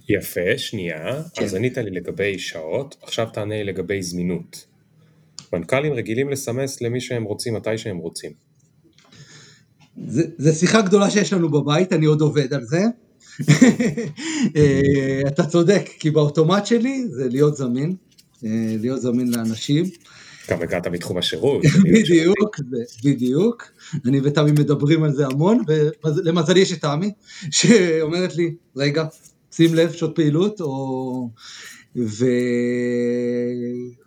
יפה, שנייה. כן. אז ענית לי לגבי שעות, עכשיו תענה לי לגבי זמינות. מנכ"לים רגילים לסמס למי שהם רוצים, מתי שהם רוצים. זה, זה שיחה גדולה שיש לנו בבית, אני עוד עובד על זה. אתה צודק, כי באוטומט שלי זה להיות זמין, להיות זמין לאנשים. גם הגעת בתחום השירות. בדיוק, בדיוק. אני ותמי מדברים על זה המון, ולמזלי יש את תמי, שאומרת לי, רגע, שים לב, שעות פעילות, או... ו...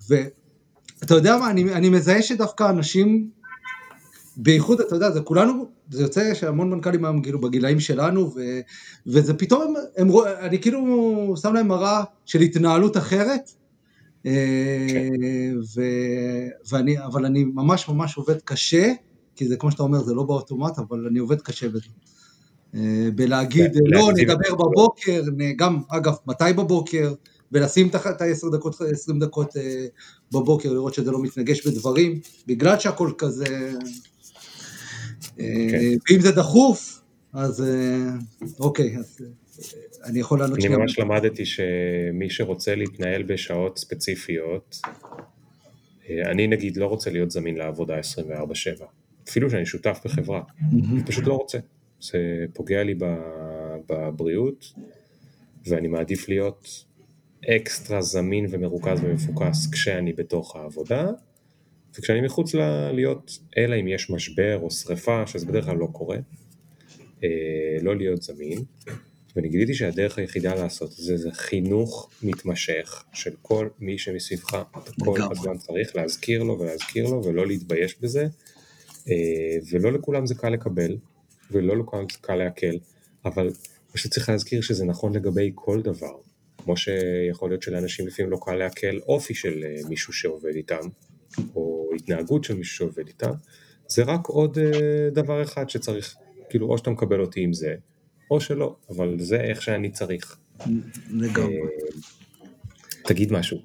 ו... אתה יודע מה, אני, אני מזהה שדווקא אנשים, בייחוד, אתה יודע, זה כולנו, זה יוצא שהמון מנכ"לים הם כאילו בגילאים שלנו, ו... וזה פתאום, הם, הם, אני כאילו שם להם מראה של התנהלות אחרת, ו... ואני, אבל אני ממש ממש עובד קשה, כי זה כמו שאתה אומר, זה לא באוטומט, אבל אני עובד קשה בזה. בלהגיד, לא, נדבר בבוקר, גם, אגב, מתי בבוקר, ולשים את עשר דקות, עשרים דקות בבוקר, לראות שזה לא מתנגש בדברים, בגלל שהכל כזה, ואם זה דחוף, אז אוקיי, אז... אני יכול לענות אני ממש למדתי שמי שרוצה להתנהל בשעות ספציפיות, אני נגיד לא רוצה להיות זמין לעבודה עשרים וארבע שבע, אפילו שאני שותף בחברה, אני פשוט לא רוצה, זה פוגע לי בבריאות, ואני מעדיף להיות אקסטרה זמין ומרוכז ומפוקס כשאני בתוך העבודה, וכשאני מחוץ להיות, אלא אם יש משבר או שריפה, שזה בדרך כלל לא קורה, לא להיות זמין, ונגידיתי שהדרך היחידה לעשות זה, זה חינוך מתמשך של כל מי שמסביבך, אתה כל הזמן צריך להזכיר לו ולהזכיר לו ולא להתבייש בזה, ולא לכולם זה קל לקבל, ולא לכולם זה קל להקל, אבל פשוט צריך להזכיר שזה נכון לגבי כל דבר, כמו שיכול להיות שלאנשים לפעמים לא קל להקל אופי של מישהו שעובד איתם, או התנהגות של מישהו שעובד איתם, זה רק עוד דבר אחד שצריך, כאילו או שאתה מקבל אותי עם זה, או שלא, אבל זה איך שאני צריך. לגמרי. תגיד משהו.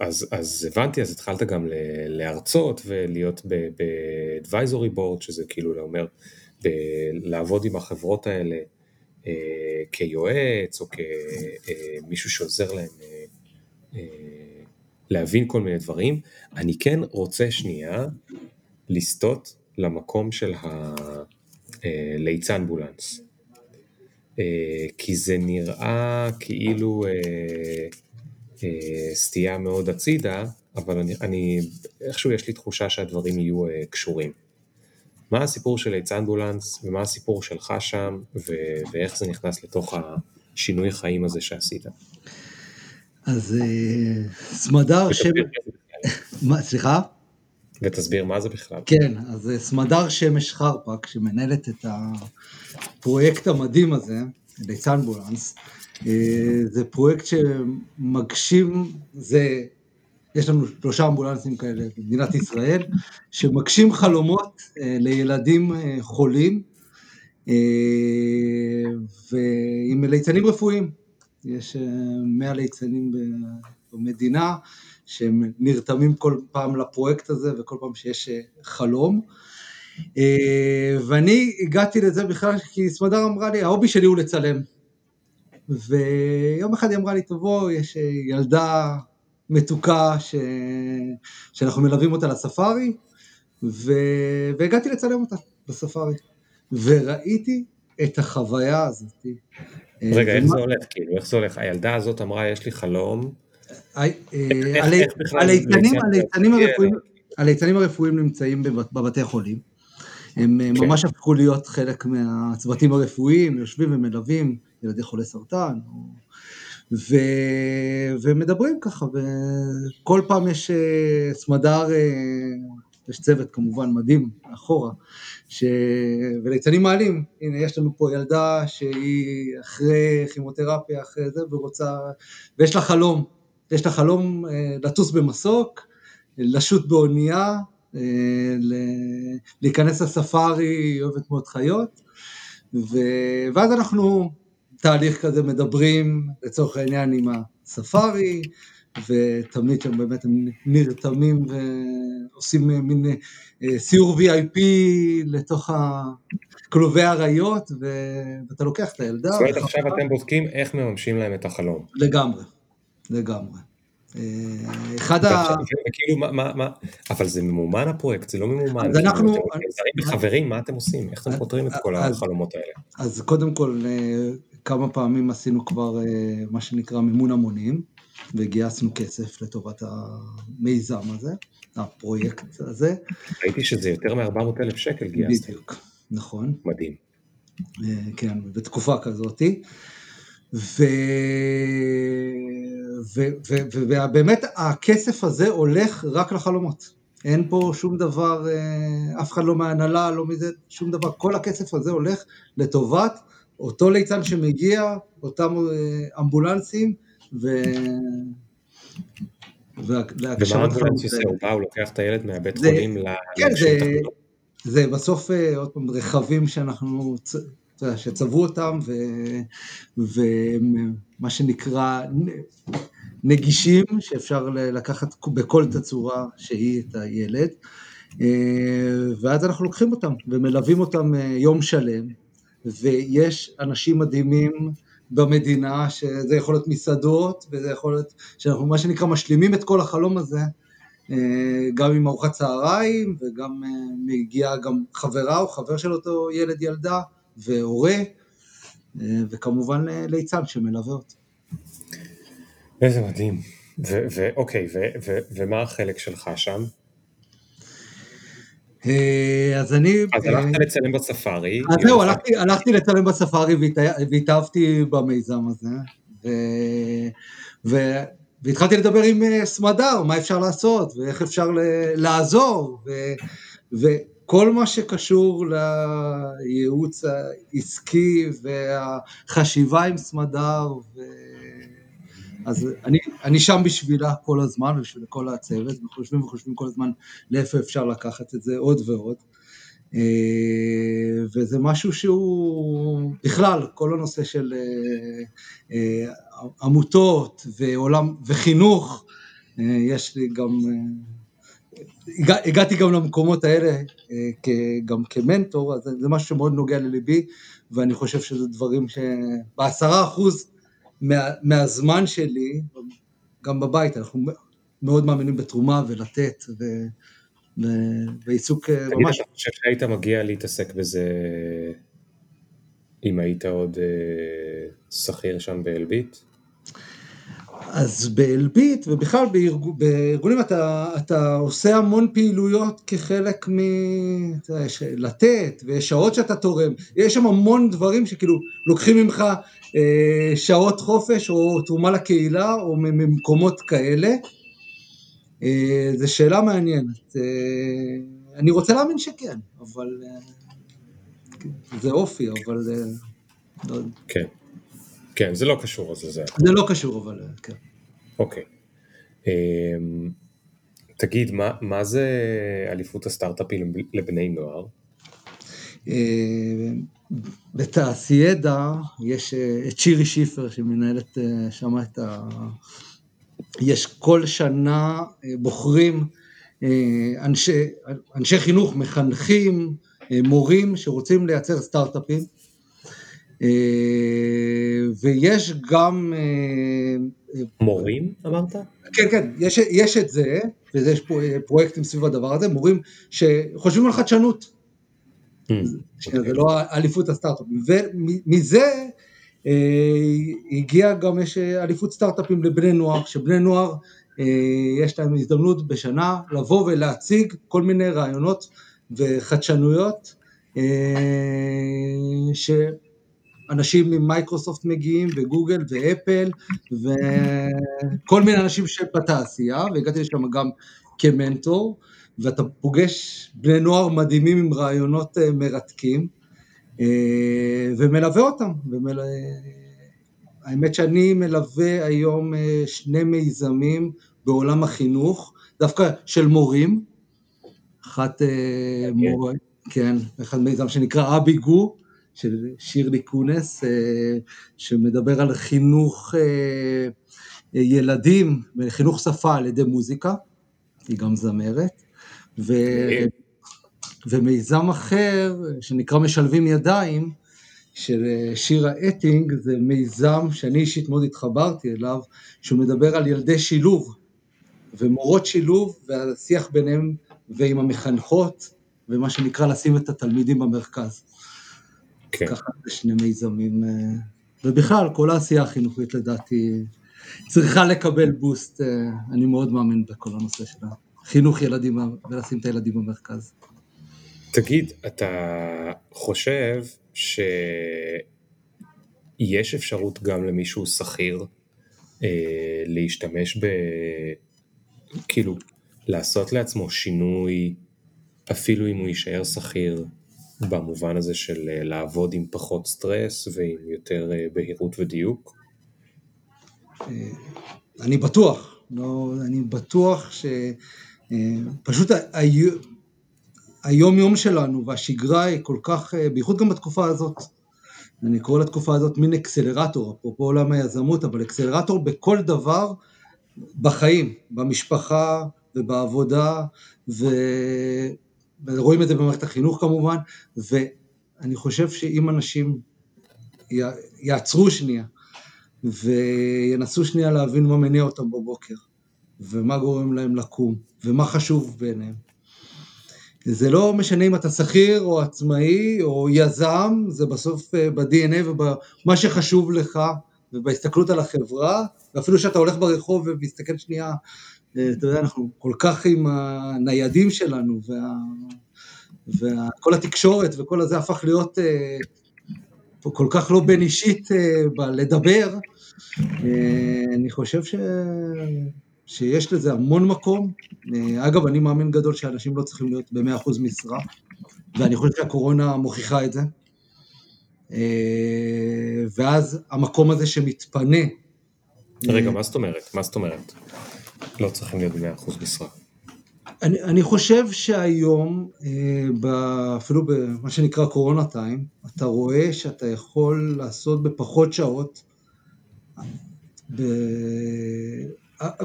אז הבנתי, אז התחלת גם להרצות, ולהיות ב-advisory board, שזה כאילו לאומר, לעבוד עם החברות האלה, כיועץ, או כמישהו שעוזר להם, להבין כל מיני דברים. אני כן רוצה שנייה, לסטות למקום של ה... ליצנבולנס, כי זה נראה כאילו סטייה מאוד הצידה, אבל אני, אני, איכשהו יש לי תחושה שהדברים יהיו קשורים. מה הסיפור של ליצנבולנס, ומה הסיפור שלך שם, ו- ואיך זה נכנס לתוך השינוי חיים הזה שעשית? אז סמדר, סליחה? ותסביר מה זה בכלל. כן, אז סמדר שמש חרפק, שמנהלת את הפרויקט המדהים הזה, ליצנבולנס, זה פרויקט שמגשים, זה, יש לנו שלושה אמבולנסים כאלה במדינת ישראל, שמגשים חלומות לילדים חולים, ועם ליצנים רפואיים, יש מאה ליצנים במדינה, שהם נרתמים כל פעם לפרויקט הזה, וכל פעם שיש חלום, ואני הגעתי לזה בכלל, כי סמדר אמרה לי, ההובי שלי הוא לצלם, ויום אחד היא אמרה לי, תבוא, יש ילדה מתוקה, ש... שאנחנו מלווים אותה לספארי, ו... והגעתי לצלם אותה בספארי, וראיתי את החוויה הזאת. רגע, איך זה הולך? כאילו, איך זה הולך? הילדה הזאת אמרה, יש לי חלום, הליצנים הרפואיים נמצאים בבתי חולים, הם ממש הפכו להיות חלק מהצוותים הרפואיים, יושבים ומלווים ילדי חולי סרטן, ומדברים ככה, וכל פעם יש סמדר, יש צוות כמובן מדהים אחורה, וליצנים מעלים, הנה יש לנו פה ילדה שהיא אחרי כימותרפיה, אחרי זה, ורוצה, ויש לה חלום, יש לה חלום לטוס במסוק, לשוט באונייה, להיכנס לספארי, היא אוהבת מאוד חיות, ואז אנחנו תהליך כזה מדברים לצורך העניין עם הספארי, ותמיד שם באמת הם נרתמים ועושים מין סיור וי איי פי לתוך כלובי הריות, ואתה לוקח את הילדה. זאת אומרת, עכשיו אתם בודקים איך מממשים להם את החלום. לגמרי. לגמרי. אחד ה... אבל זה ממומן הפרויקט, זה לא ממומן. אז אנחנו... חברים, מה אתם עושים? איך אתם פותרים את כל החלומות האלה? אז קודם כל, כמה פעמים עשינו כבר מה שנקרא מימון המונים, וגייסנו כסף לטובת המיזם הזה, הפרויקט הזה. ראיתי שזה יותר מ-ארבע מאות אלף שקל גייסנו. בדיוק, נכון. מדהים. כן, בתקופה כזאת. ו... ובאמת הכסף הזה הולך רק לחלומות, אין פה שום דבר, אף אחד לא מהנהלה, לא מזה, שום דבר, כל הכסף הזה הולך לטובת אותו ליצן שמגיע, אותם אמבולנסים, ומה אמבולנס עושה, הוא בא, הוא לוקח את הילד מהבית חולים, זה בסוף עוד פעם רכבים שאנחנו שצבו אותם, ומה שנקרא נגישים, שאפשר לקחת בכל תצורה שהיא את הילד, ואז אנחנו לוקחים אותם, ומלווים אותם יום שלם, ויש אנשים מדהימים במדינה, שזה יכול להיות מסעדות, וזה יכול להיות, שאנחנו מה שנקרא משלימים את כל החלום הזה, גם עם ארוחת צהריים, וגם מגיעה גם חברה או חבר של אותו ילד ילדה, והורה, וכמובן ליצן שמלווה אותי. איזה מדהים. ואוקיי, ומה החלק שלך שם? אז אני... אז הלכת לצלם בספארי. אז זהו, הלכתי לצלם בספארי והתאהבתי במיזם הזה, והתחלתי לדבר עם סמדר, מה אפשר לעשות, ואיך אפשר לעזור, ו... כל מה שקשור לייעוץ העסקי והחשיבה עם סמדר, ו... אז אני, אני שם בשבילה כל הזמן, בשביל כל הצוות, וחושבים וחושבים כל הזמן לאיפה אפשר לקחת את זה עוד ועוד, וזה משהו שהוא בכלל, כל הנושא של עמותות ועולם וחינוך, יש לי גם... הגעתי גם למקומות האלה גם כמנטור, אז זה משהו שמאוד נוגע לליבי, ואני חושב שזה דברים שבעשרה אחוז מהזמן שלי, גם בבית, אנחנו מאוד מאמינים בתרומה ולתת, ועיסוק ממש. אני חושב שהיית מגיע להתעסק בזה, אם היית עוד שכיר שם באלביט? אז באלביט, ובכלל בארגונים, אתה, אתה עושה המון פעילויות כחלק מ... לתת, ויש שעות שאתה תורם, יש שם המון דברים שכאילו לוקחים ממך אה, שעות חופש, או תרומה לקהילה, או ממקומות כאלה, זו שאלה מעניינת. אני רוצה להאמין שכן, אבל זה אופי, אבל כן, כן, זה לא קשור, זה לא קשור, אבל כן. אוקיי. תגיד, מה, מה זה אליפות הסטארט-אפים לבני נוער? בתעשיידה יש את שירי שיפר שמנהלת שם את ה... יש כל שנה בוחרים אנשי, אנשי חינוך, מחנכים, מורים שרוצים לייצר סטארט-אפים, ויש גם... מורים, אמרת? כן, כן, יש, יש את זה, ויש פרויקטים סביב הדבר הזה, מורים שחושבים על חדשנות, mm, שזה okay. לא אליפות הסטארט-אפים, ומזה אה, הגיע גם יש אליפות סטארט-אפים לבני נוער, שבני נוער אה, יש להם הזדמנות בשנה לבוא ולהציג כל מיני רעיונות וחדשנויות, אה, ש... אנשים ממייקרוסופט מגיעים, וגוגל, ואפל, וכל מיני אנשים שבתעשייה, והגעתי לשם גם כמנטור, ואתה פוגש בני נוער מדהימים עם רעיונות מרתקים, ומלווה אותם. ומל... האמת שאני מלווה היום שני מיזמים בעולם החינוך, דווקא של מורים, אחת okay. מורה, כן, אחד מיזם שנקרא אביגו, של שירלי קונס, שמדבר על חינוך ילדים, חינוך שפה על ידי מוזיקה, היא גם זמרת, ו... ומיזם אחר, שנקרא משלבים ידיים, של שירה אטינג, זה מיזם שאני אישית מאוד התחברתי אליו, שהוא מדבר על ילדי שילוב, ומורות שילוב, והשיח ביניהם ועם המחנכות, ומה שנקרא לשים את התלמידים במרכז. כן. ככה שני מיזמים, ובכלל כל העשייה החינוכית לדעתי צריכה לקבל בוסט, אני מאוד מאמין בכל הנושא של חינוך ילדים ולשים את הילדים במרכז. תגיד, אתה חושב שיש אפשרות גם למישהו שכיר להשתמש ב... כאילו, לעשות לעצמו שינוי, אפילו אם הוא יישאר שכיר? במובן הזה של לעבוד עם פחות סטרס ועם יותר בהירות ודיוק? אני בטוח, לא, אני בטוח שפשוט היום יום שלנו והשגרה היא כל כך, בייחוד גם בתקופה הזאת, אני קורא לתקופה הזאת מין אקסלרטור, אפרופו עולם היזמות, אבל אקסלרטור בכל דבר בחיים, במשפחה ובעבודה ו... ורואים את זה במערכת החינוך כמובן, ואני חושב שאם אנשים יעצרו שנייה, וינסו שנייה להבין מה מניע אותם בבוקר, ומה גורם להם לקום, ומה חשוב ביניהם. זה לא משנה אם אתה שכיר, או עצמאי, או יזם, זה בסוף ב-די אן איי, ובמה שחשוב לך, ובהסתכלות על החברה, ואפילו שאתה הולך ברחוב ומסתכל שנייה, אתה יודע, אנחנו כל כך עם הניידים שלנו, וכל התקשורת וכל הזה הפך להיות כל כך לא בין אישית בלדבר, אני חושב שיש לזה המון מקום. אגב, אני מאמין גדול שאנשים לא צריכים להיות ב-מאה אחוז משרה, ואני חושב שהקורונה מוכיחה את זה, ואז המקום הזה שמתפנה. רגע, מה זאת אומרת? מה זאת אומרת? לא צריכים להיות מאה אחוז משרה. אני, אני חושב שהיום, אפילו במה שנקרא קורונה טיים, אתה רואה שאתה יכול לעשות בפחות שעות, ב...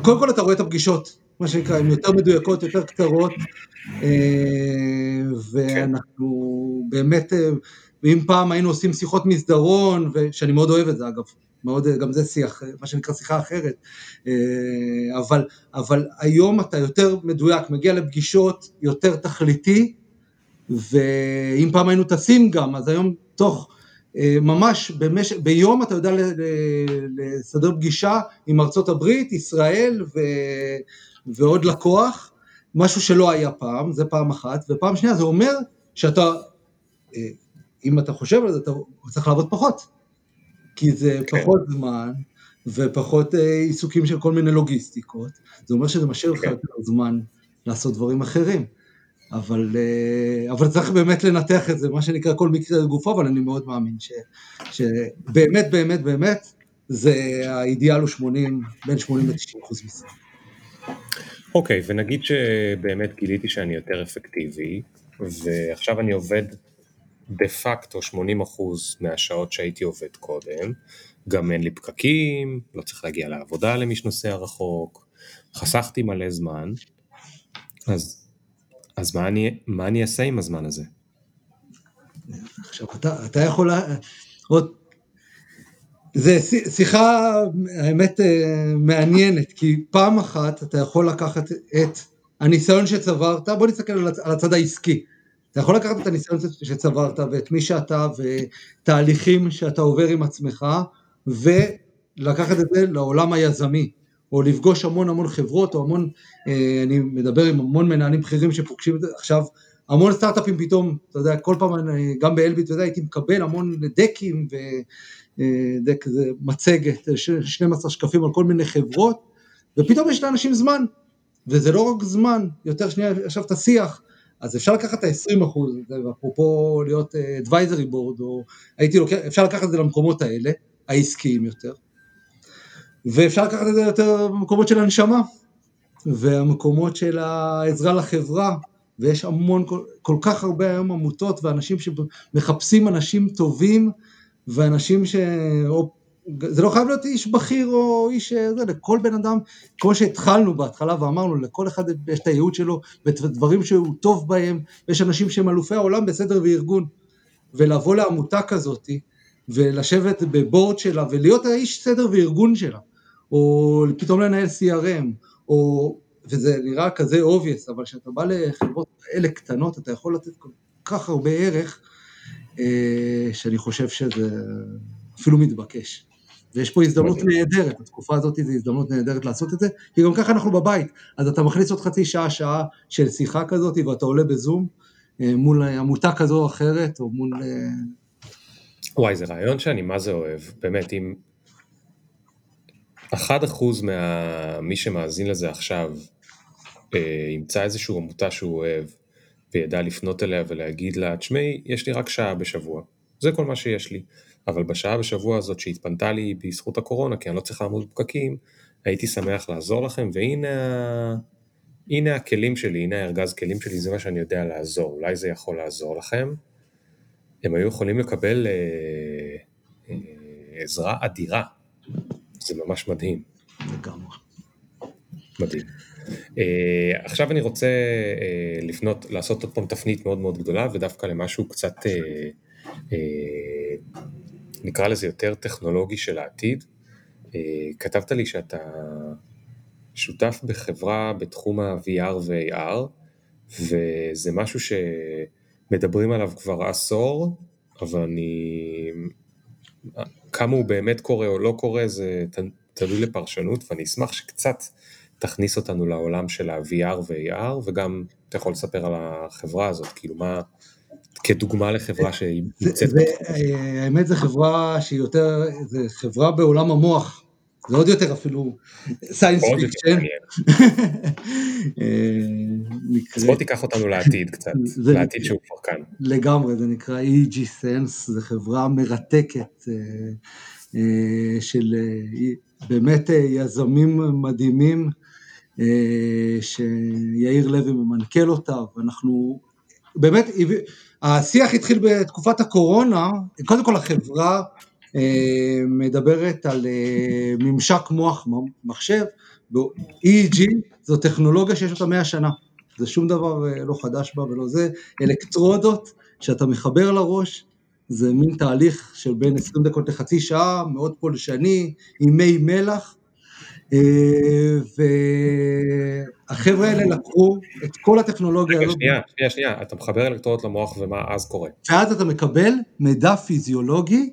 קודם כל אתה רואה את הפגישות, מה שנקרא, הן יותר מדויקות, יותר קצרות, ואנחנו באמת, ואם פעם היינו עושים שיחות מסדרון, שאני מאוד אוהב את זה אגב, מאוד, גם זה שיח, מה שנקרא שיחה אחרת, אבל, אבל היום אתה יותר מדויק, מגיע לפגישות, יותר תכליתי, ואם פעם היינו טסים גם, אז היום תוך, ממש במש... ביום אתה יודע לסדר פגישה עם ארצות הברית, ישראל ו... ועוד לקוח, משהו שלא היה פעם, זה פעם אחת, ופעם שנייה זה אומר שאתה, אם אתה חושב על זה, אתה צריך לעבוד פחות. כי זה פחות זמן, ופחות עיסוקים של כל מיני לוגיסטיקות, זה אומר שזה משאיר לך יותר זמן לעשות דברים אחרים, אבל, אבל צריך באמת לנתח את זה, מה שנקרא כל מקרה לגופו, אבל אני מאוד מאמין ש, שבאמת, באמת, באמת, זה האידיאל הוא שמונים, בין שמונים ל-תשעים אחוז מסוים. אוקיי, ונגיד שבאמת גיליתי שאני יותר אפקטיבי, ועכשיו אני עובד דה פקטו שמונים אחוז מהשעות שהייתי עובד קודם, גם אין לי פקקים, לא צריך להגיע לעבודה למי שנוסע רחוק, חסכתי מלא זמן, אז, אז מה אני, מה אני אעשה עם הזמן הזה? עכשיו, אתה, אתה יכול... עוד... זה שיחה, האמת, מעניינת, כי פעם אחת אתה יכול לקחת את הניסיון שצברת, בוא נסתכל על הצד העסקי, אתה יכול לקחת את הניסיון שצברת ואת מי שאתה ותהליכים שאתה עובר עם עצמך, ולקחת את זה לעולם היזמי, או לפגוש המון המון חברות, או המון, אני מדבר עם המון מנהלים בכירים שפוגשים את זה, עכשיו המון סטארט-אפים פתאום, אתה יודע, כל פעם, גם באלביט וזה, הייתי מקבל המון דקים ו... דק זה מצגת, שנים עשר שקפים על כל מיני חברות, ופתאום יש לאנשים זמן, וזה לא רק זמן, יותר שנייה עכשיו את השיח, אז אפשר לקחת את ה-עשרים אחוז, ואפרופו להיות advisory board, או הייתי לוקח, אפשר לקחת את זה למקומות האלה, העסקיים יותר, ואפשר לקחת את זה יותר במקומות של הנשמה, והמקומות של העזרה לחברה, ויש המון, כל, כל כך הרבה היום עמותות, ואנשים שמחפשים אנשים טובים, ואנשים ש... זה לא חייב להיות איש בכיר או איש... זה, לכל בן אדם, כמו שהתחלנו בהתחלה ואמרנו, לכל אחד יש את הייעוד שלו, ודברים שהוא טוב בהם, ויש אנשים שהם אלופי העולם בסדר וארגון, ולבוא לעמותה כזאת, ולשבת בבורד שלה, ולהיות האיש סדר וארגון שלה, או פתאום לנהל סי אר אם, או... וזה נראה כזה obvious, אבל כשאתה בא לחברות אלה קטנות, אתה יכול לתת כל כך הרבה ערך, שאני חושב שזה אפילו מתבקש, ויש פה הזדמנות נהדרת, התקופה הזאת זה הזדמנות נהדרת לעשות את זה, כי גם ככה אנחנו בבית, אז אתה מכניס עוד חצי שעה, שעה של שיחה כזאת, ואתה עולה בזום, מול עמותה כזו או אחרת, או מול... וואי, זה רעיון שאני מה זה אוהב, באמת, אם אחד אחוז ממי שמאזין לזה עכשיו, ימצא איזשהו עמותה שהוא אוהב, וידע לפנות אליה ולהגיד לה, תשמעי, יש לי רק שעה בשבוע, זה כל מה שיש לי, אבל בשעה בשבוע הזאת שהתפנתה לי בזכות הקורונה, כי אני לא צריך לעמוד בפקקים, הייתי שמח לעזור לכם, והנה הנה הכלים שלי, הנה הארגז כלים שלי, זה מה שאני יודע לעזור, אולי זה יכול לעזור לכם, הם היו יכולים לקבל אה, אה, עזרה אדירה, זה ממש מדהים. זה גם מדהים. Uh, עכשיו אני רוצה uh, לפנות, לעשות עוד פעם תפנית מאוד מאוד גדולה, ודווקא למשהו קצת, uh, uh, נקרא לזה יותר טכנולוגי של העתיד. Uh, כתבת לי שאתה שותף בחברה בתחום ה-וי אר ו-איי אר, וזה משהו שמדברים עליו כבר עשור, אבל אני, כמה הוא באמת קורה או לא קורה, זה תלוי לפרשנות, ואני אשמח שקצת תכניס אותנו לעולם של ה-וי אר ו-איי אר, וגם אתה יכול לספר על החברה הזאת, כאילו מה, כדוגמה לחברה שהיא נמצאת. האמת זה חברה שהיא יותר, זה חברה בעולם המוח, זה עוד יותר אפילו, סיינס פיקשן. אז בוא תיקח אותנו לעתיד קצת, לעתיד שהוא כבר כאן. לגמרי, זה נקרא אי ג'י Sense, זה חברה מרתקת של באמת יזמים מדהימים, שיאיר לוי ממנכ"ל אותה, ואנחנו, באמת, השיח התחיל בתקופת הקורונה, קודם כל החברה מדברת על ממשק מוח מחשב, אי ג'י זו טכנולוגיה שיש אותה מאה שנה, זה שום דבר לא חדש בה ולא זה, אלקטרודות שאתה מחבר לראש, זה מין תהליך של בין עשרים דקות לחצי שעה, מאוד פולשני, עם מי מלח, והחבר'ה האלה לקחו את כל הטכנולוגיה הזאת. שנייה, שנייה, שנייה, אתה מחבר אלקטרודות למוח ומה אז קורה? ואז אתה מקבל מידע פיזיולוגי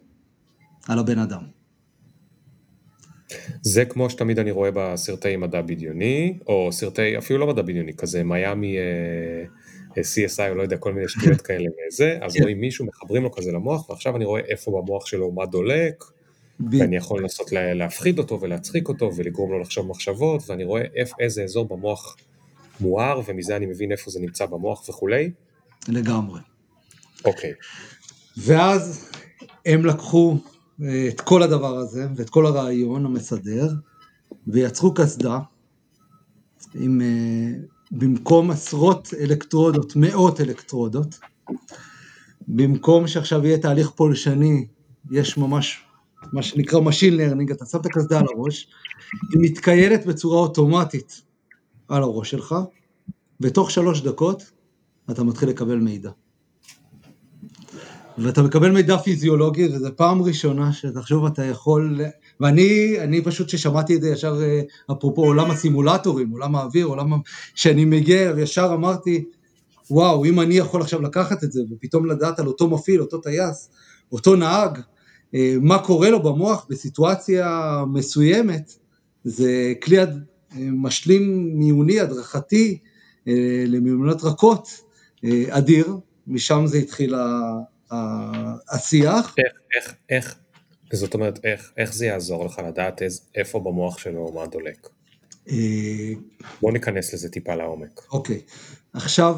על הבן אדם. זה כמו שתמיד אני רואה בסרטי מדע בדיוני, או סרטי, אפילו לא מדע בדיוני, כזה מיאמי... סי אס איי, או לא יודע, כל מיני שטויות כאלה, זה, אז רואים מישהו, מחברים לו כזה למוח, ועכשיו אני רואה איפה במוח שלו, מה דולק, ואני יכול לנסות להפחיד אותו ולהצחיק אותו ולגרום לו לחשוב מחשבות, ואני רואה איזה אזור במוח מואר, ומזה אני מבין איפה זה נמצא במוח וכולי. לגמרי. אוקיי. ואז הם לקחו את כל הדבר הזה, ואת כל הרעיון המסדר, ויצרו כסדה, עם, במקום עשרות אלקטרודות, מאות אלקטרודות, במקום שעכשיו יהיה תהליך פולשני, יש ממש מה שנקרא machine learning, אתה שם את הכסדה על הראש, היא מתקיילת בצורה אוטומטית על הראש שלך, בתוך שלוש דקות אתה מתחיל לקבל מידע. ואתה מקבל מידע פיזיולוגי, וזו פעם ראשונה שתחשוב אתה יכול, ואני אני פשוט ששמעתי את זה ישר, אפרופו עולם הסימולטורים, עולם האוויר, עולם שאני מגיע, ישר אמרתי, וואו, אם אני יכול עכשיו לקחת את זה, ופתאום לדעת על אותו מפעיל, אותו טייס, אותו נהג, מה קורה לו במוח בסיטואציה מסוימת, זה כלי משלים מיוני, הדרכתי, למיומנות רכות, אדיר, משם זה התחיל השיח. איך, איך, איך, זאת אומרת, איך, איך זה יעזור לך לדעת איפה במוח שלו מה דולק? בוא ניכנס לזה טיפה לעומק. אוקיי, עכשיו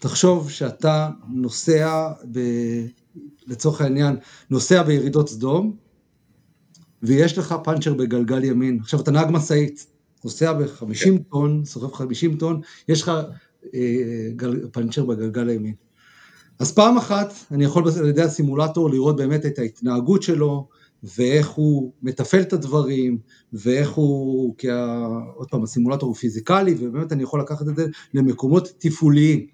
תחשוב שאתה נוסע ב... לצורך העניין, נוסע בירידות סדום, ויש לך פנצ'ר בגלגל ימין. עכשיו, אתה נהג מסעית, נוסע ב-חמישים טון, סוחב חמישים טון, יש לך אה, גל, פנצ'ר בגלגל הימין. אז פעם אחת, אני יכול על ידי הסימולטור לראות באמת את ההתנהגות שלו, ואיך הוא מטפל את הדברים, ואיך הוא, כי ה, עוד פעם, הסימולטור הוא פיזיקלי, ובאמת אני יכול לקחת את זה למקומות טיפוליים.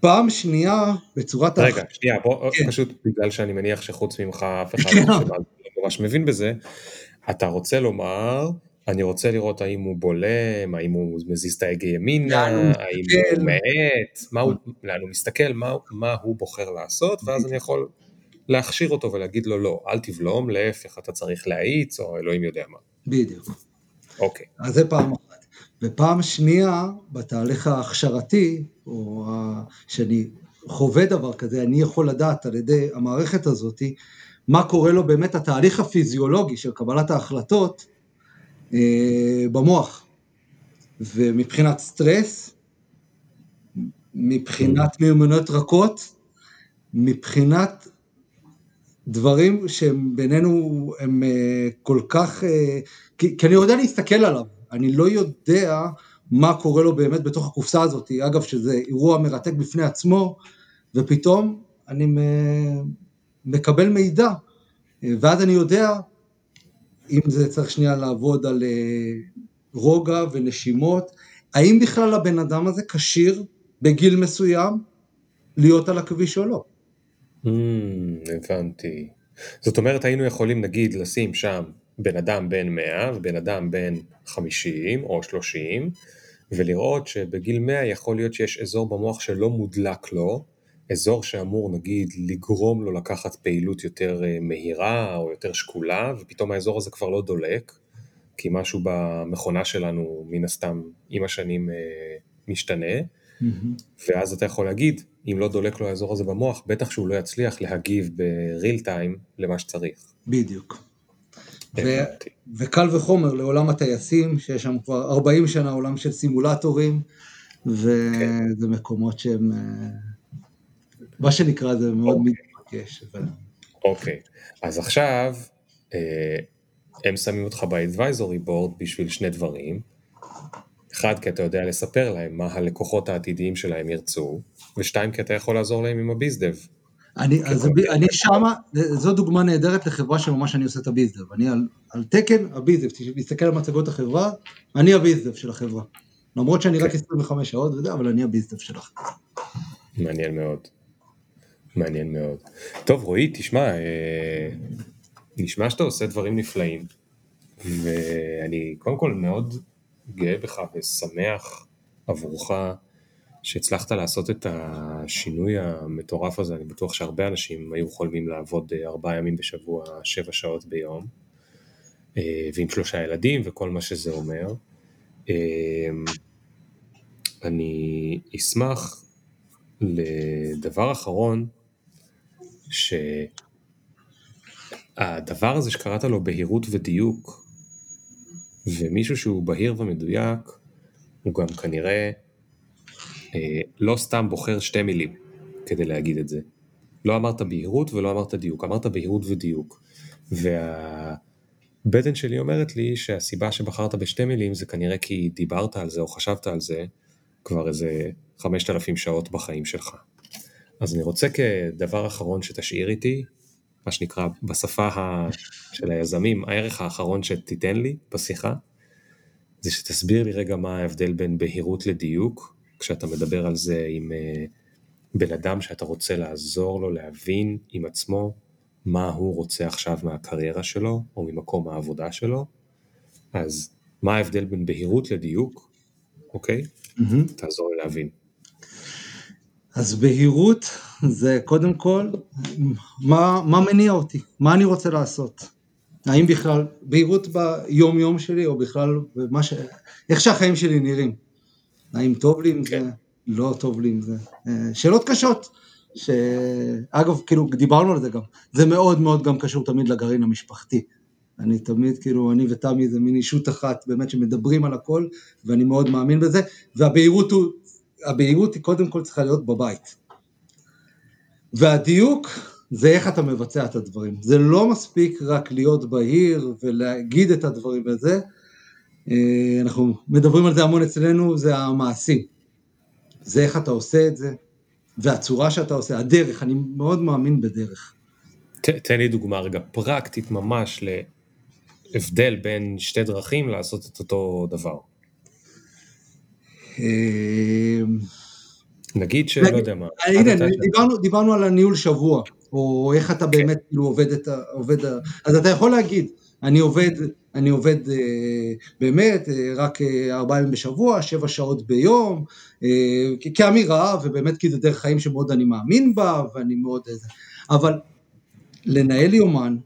פעם שנייה, בצורת... רגע, הח... שנייה, בוא, כן. פשוט בגלל שאני מניח שחוץ ממך אף אחד לא ממש מבין בזה, אתה רוצה לומר, אני רוצה לראות האם הוא בולם, האם הוא מזיז את ההגה ימינה, האם הוא מעט, מה הוא, לאן הוא מסתכל, מה, מה הוא בוחר לעשות, ואז אני יכול להכשיר אותו ולהגיד לו, לא, אל תבלום, להפך, אתה צריך להאיץ, או אלוהים יודע מה. בדיוק. אוקיי. אז זה פעם אחת. ופעם שנייה, בתהליך ההכשרתי, או שאני חווה דבר כזה, אני יכול לדעת על ידי המערכת הזאת, מה קורה לו באמת התהליך הפיזיולוגי של קבלת ההחלטות אה, במוח, ומבחינת סטרס, מבחינת מיומנויות רכות, מבחינת דברים שהם בינינו הם אה, כל כך, אה, כי, כי אני יודע להסתכל עליו, אני לא יודע מה קורה לו באמת בתוך הקופסה הזאת, אגב שזה אירוע מרתק בפני עצמו, ופתאום אני מקבל מידע, ואז אני יודע, אם זה צריך שנייה לעבוד על רוגע ונשימות, האם בכלל הבן אדם הזה כשיר בגיל מסוים להיות על הכביש או לא? הבנתי. זאת אומרת, היינו יכולים נגיד לשים שם, בן אדם בין מאה, ובן אדם בין חמישים או שלושים, ולראות שבגיל מאה יכול להיות שיש אזור במוח שלא מודלק לו, אזור שאמור נגיד לגרום לו לקחת פעילות יותר מהירה או יותר שקולה, ופתאום האזור הזה כבר לא דולק, כי משהו במכונה שלנו מן הסתם עם השנים משתנה, ואז אתה יכול להגיד, אם לא דולק לו האזור הזה במוח, בטח שהוא לא יצליח להגיב בריל טיים למה שצריך. בדיוק. ו- וקל וחומר לעולם הטייסים, שיש שם כבר ארבעים שנה עולם של סימולטורים, וזה מקומות שהם, מה שנקרא זה מאוד מתבקש. אוקיי, אז עכשיו הם שמים אותך באדוויזורי בורד בשביל שני דברים, אחד כי אתה יודע לספר להם מה הלקוחות העתידיים שלהם ירצו, ושתיים כי אתה יכול לעזור להם עם הביזדב. אני, אז אני שמה, זו דוגמה נהדרת לחברה שממש אני עושה את הביזדב, אני על, על תקן הביזדב, תסתכל על מצגות החברה, אני הביזדב של החברה, למרות שאני רק עשרים וחמש שעות וזה, אבל אני הביזדב שלך. מעניין מאוד, מעניין מאוד. טוב רועי, תשמע, נשמע שאתה עושה דברים נפלאים, ואני קודם כל מאוד גאה בך ושמח עבורך, שהצלחת לעשות את השינוי המטורף הזה, אני בטוח שהרבה אנשים היו חולמים לעבוד ארבעה ימים בשבוע, שבע שעות ביום, ועם שלושה ילדים וכל מה שזה אומר. אני אשמח לדבר אחרון, הדבר הזה שקראת לו בהירות ודיוק, ומישהו שהוא בהיר ומדויק, הוא גם כנראה אה, לא סתם בוחר שתי מילים כדי להגיד את זה. לא אמרת בהירות ולא אמרת דיוק, אמרת בהירות ודיוק. והבטן שלי אומרת לי שהסיבה שבחרת בשתי מילים זה כנראה כי דיברת על זה או חשבת על זה כבר איזה חמשת אלפים שעות בחיים שלך. אז אני רוצה כדבר אחרון שתשאיר איתי, מה שנקרא בשפה ה... של היזמים, הערך האחרון שתיתן לי בשיחה, זה שתסביר לי רגע מה ההבדל בין בהירות לדיוק, כשאתה מדבר על זה עם בן אדם שאתה רוצה לעזור לו להבין עם עצמו מה הוא רוצה עכשיו מהקריירה שלו, או ממקום העבודה שלו. אז מה ההבדל בין בהירות לדיוק, אוקיי? Mm-hmm. תעזור לי להבין. אז בהירות זה קודם כל, מה, מה מניע אותי? מה אני רוצה לעשות? האם בכלל, בהירות ביום יום שלי, או בכלל, ש... איך שהחיים שלי נראים? האם טוב לי עם כן. זה? לא טוב לי עם זה? שאלות קשות, שאגב, כאילו, דיברנו על זה גם, זה מאוד מאוד גם קשור תמיד לגרעין המשפחתי. אני תמיד, כאילו, אני ותמי זה מין אישות אחת, באמת שמדברים על הכל, ואני מאוד מאמין בזה, והבהירות הוא, הבהירות היא קודם כל צריכה להיות בבית. והדיוק זה איך אתה מבצע את הדברים. זה לא מספיק רק להיות בהיר ולהגיד את הדברים וזה. אנחנו מדברים על זה המון אצלנו, זה המעשים. זה איך אתה עושה את זה, והצורה שאתה עושה, הדרך, אני מאוד מאמין בדרך. ת, תן לי דוגמה רגע פרקטית ממש להבדל בין שתי דרכים לעשות את אותו דבר. נגיד שלא יודע מה. דיברנו על הניהול שבוע, או איך אתה באמת עובד, אז אתה יכול להגיד, אני עובד, אני עובד באמת רק ארבעה ימים בשבוע, שבע שעות ביום, כאמירה, ובאמת כי זה דרך חיים שמאוד אני מאמין בה, ואני מאוד איזה, אבל לנהל יומן,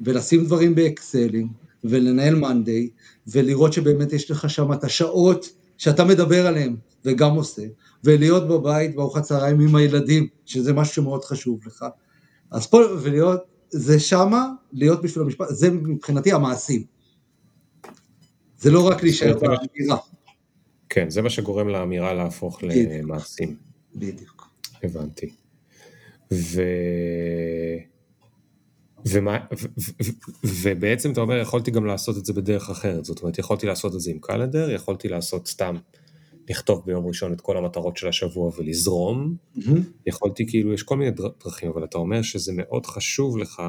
ולשים דברים באקסלים, ולנהל מנדי, ולראות שבאמת יש לך שם את השעות, שאתה מדבר עליהם, וגם עושה, ולהיות בבית, בארוחת צהריים עם הילדים, שזה משהו שמאוד חשוב לך, אז פה, ולהיות, זה שמה, להיות בשביל המשפט, זה מבחינתי המעשים. זה לא רק להישאר באמירה. כן, זה מה שגורם לאמירה להפוך למעשים. בדיוק. הבנתי. ו... ומה, ו, ו, ובעצם אתה אומר, יכולתי גם לעשות את זה בדרך אחרת, זאת אומרת, יכולתי לעשות את זה עם קלנדר, יכולתי לעשות סתם, לכתוב ביום ראשון את כל המטרות של השבוע ולזרום, mm-hmm. יכולתי כאילו, יש כל מיני דרכים, אבל אתה אומר שזה מאוד חשוב לך,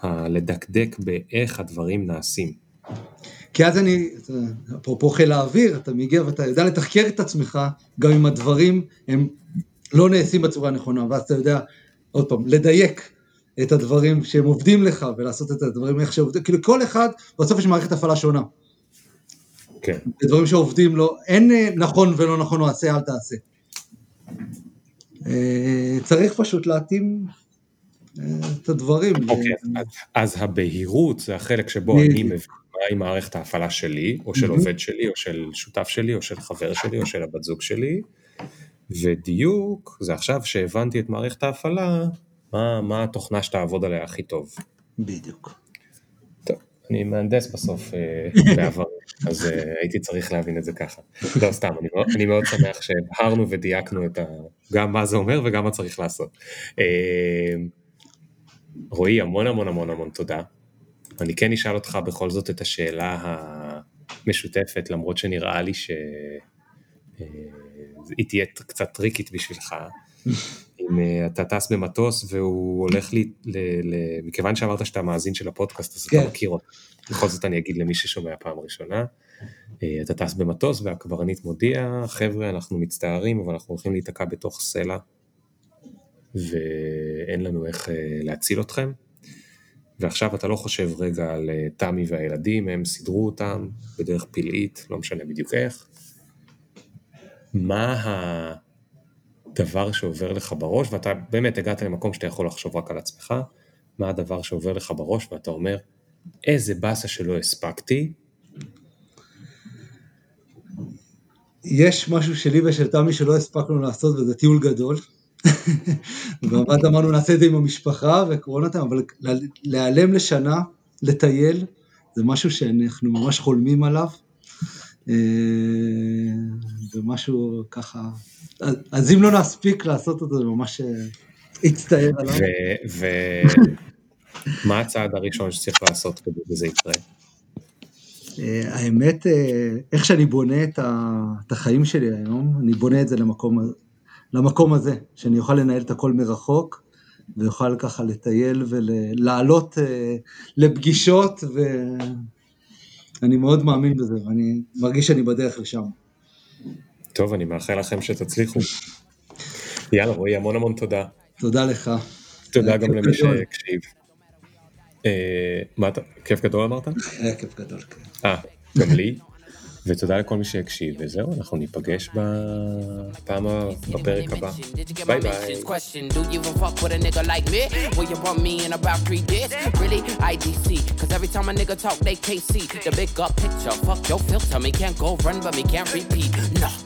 ה- לדקדק באיך הדברים נעשים. כי אז אני, אפרופו חיל האוויר, אתה מגיע ואתה יודע לתחקר את עצמך, גם אם הדברים הם לא נעשים בצורה נכונה, ואז אתה יודע, עוד פעם, לדייק, את הדברים שהם עובדים לך, ולעשות את הדברים איך שעובדים, כאילו כל אחד, בסוף יש מערכת הפעלה שונה. כן. הדברים שעובדים לו, אין נכון ולא נכון, או עשה, אל תעשה. צריך פשוט להתאים את הדברים. אוקיי, אז הבהירות זה החלק שבו אני מבין מהי מערכת ההפעלה שלי, או של עובד שלי, או של שותף שלי, או של חבר שלי, או של הבת זוג שלי, ודיוק, זה עכשיו שהבנתי את מערכת ההפעלה, מה, מה התוכנה שתעבוד עליה הכי טוב? בדיוק. טוב, אני מהנדס בסוף בעבר, אז הייתי צריך להבין את זה ככה. לא סתם, אני, אני מאוד שמח שהבהרנו ודייקנו את ה, גם מה זה אומר וגם מה צריך לעשות. רועי, המון המון המון המון תודה. אני כן אשאל אותך בכל זאת את השאלה המשותפת, למרות שנראה לי שהיא תהיה קצת טריקית בשבילך. אם אתה טס במטוס והוא הולך לי, מכיוון שאמרת שאתה מאזין של הפודקאסט, אז אתה מכיר אותו. בכל זאת אני אגיד למי ששומע פעם ראשונה, אתה טס במטוס והקברנית מודיע, חבר'ה אנחנו מצטערים, אבל אנחנו הולכים להתקע בתוך סלע, ואין לנו איך להציל אתכם, ועכשיו אתה לא חושב רגע על תמי והילדים, הם סידרו אותם בדרך פלאית, לא משנה בדיוק איך, מה ה... דבר שעובר לך בראש, ואתה באמת הגעת למקום שאתה יכול לחשוב רק על עצמך, מה הדבר שעובר לך בראש, ואתה אומר, איזה בסה שלא הספקתי? יש משהו שלי ושל תמי שלא הספקנו לעשות, וזה טיול גדול, ובאמת אמרנו נעשה את זה עם המשפחה וקורונתם, אבל להיעלם לשנה, לטייל, זה משהו שאנחנו ממש חולמים עליו, ומשהו ככה, אז אם לא נספיק לעשות אותו, זה ממש הצטער עליו. ומה הצעד הראשון שצריך לעשות כדי שזה יקרה? האמת, איך שאני בונה את החיים שלי היום, אני בונה את זה למקום, למקום הזה, שאני אוכל לנהל את הכל מרחוק, ויוכל ככה לטייל ולעלות לפגישות, ואני מאוד מאמין בזה, ואני מרגיש שאני בדרך לשם. טוב, אני מאחל לכם שתצליחו. יאללה, רועי, המון המון תודה. תודה לך. תודה גם למי שהקשיב. מה אתה, כיף גדול אמרת? היה כיף גדול, כן. אה, גם לי. ותודה לכל מי שהקשיב, וזהו, אנחנו ניפגש בפעם בפרק הבא. ביי ביי.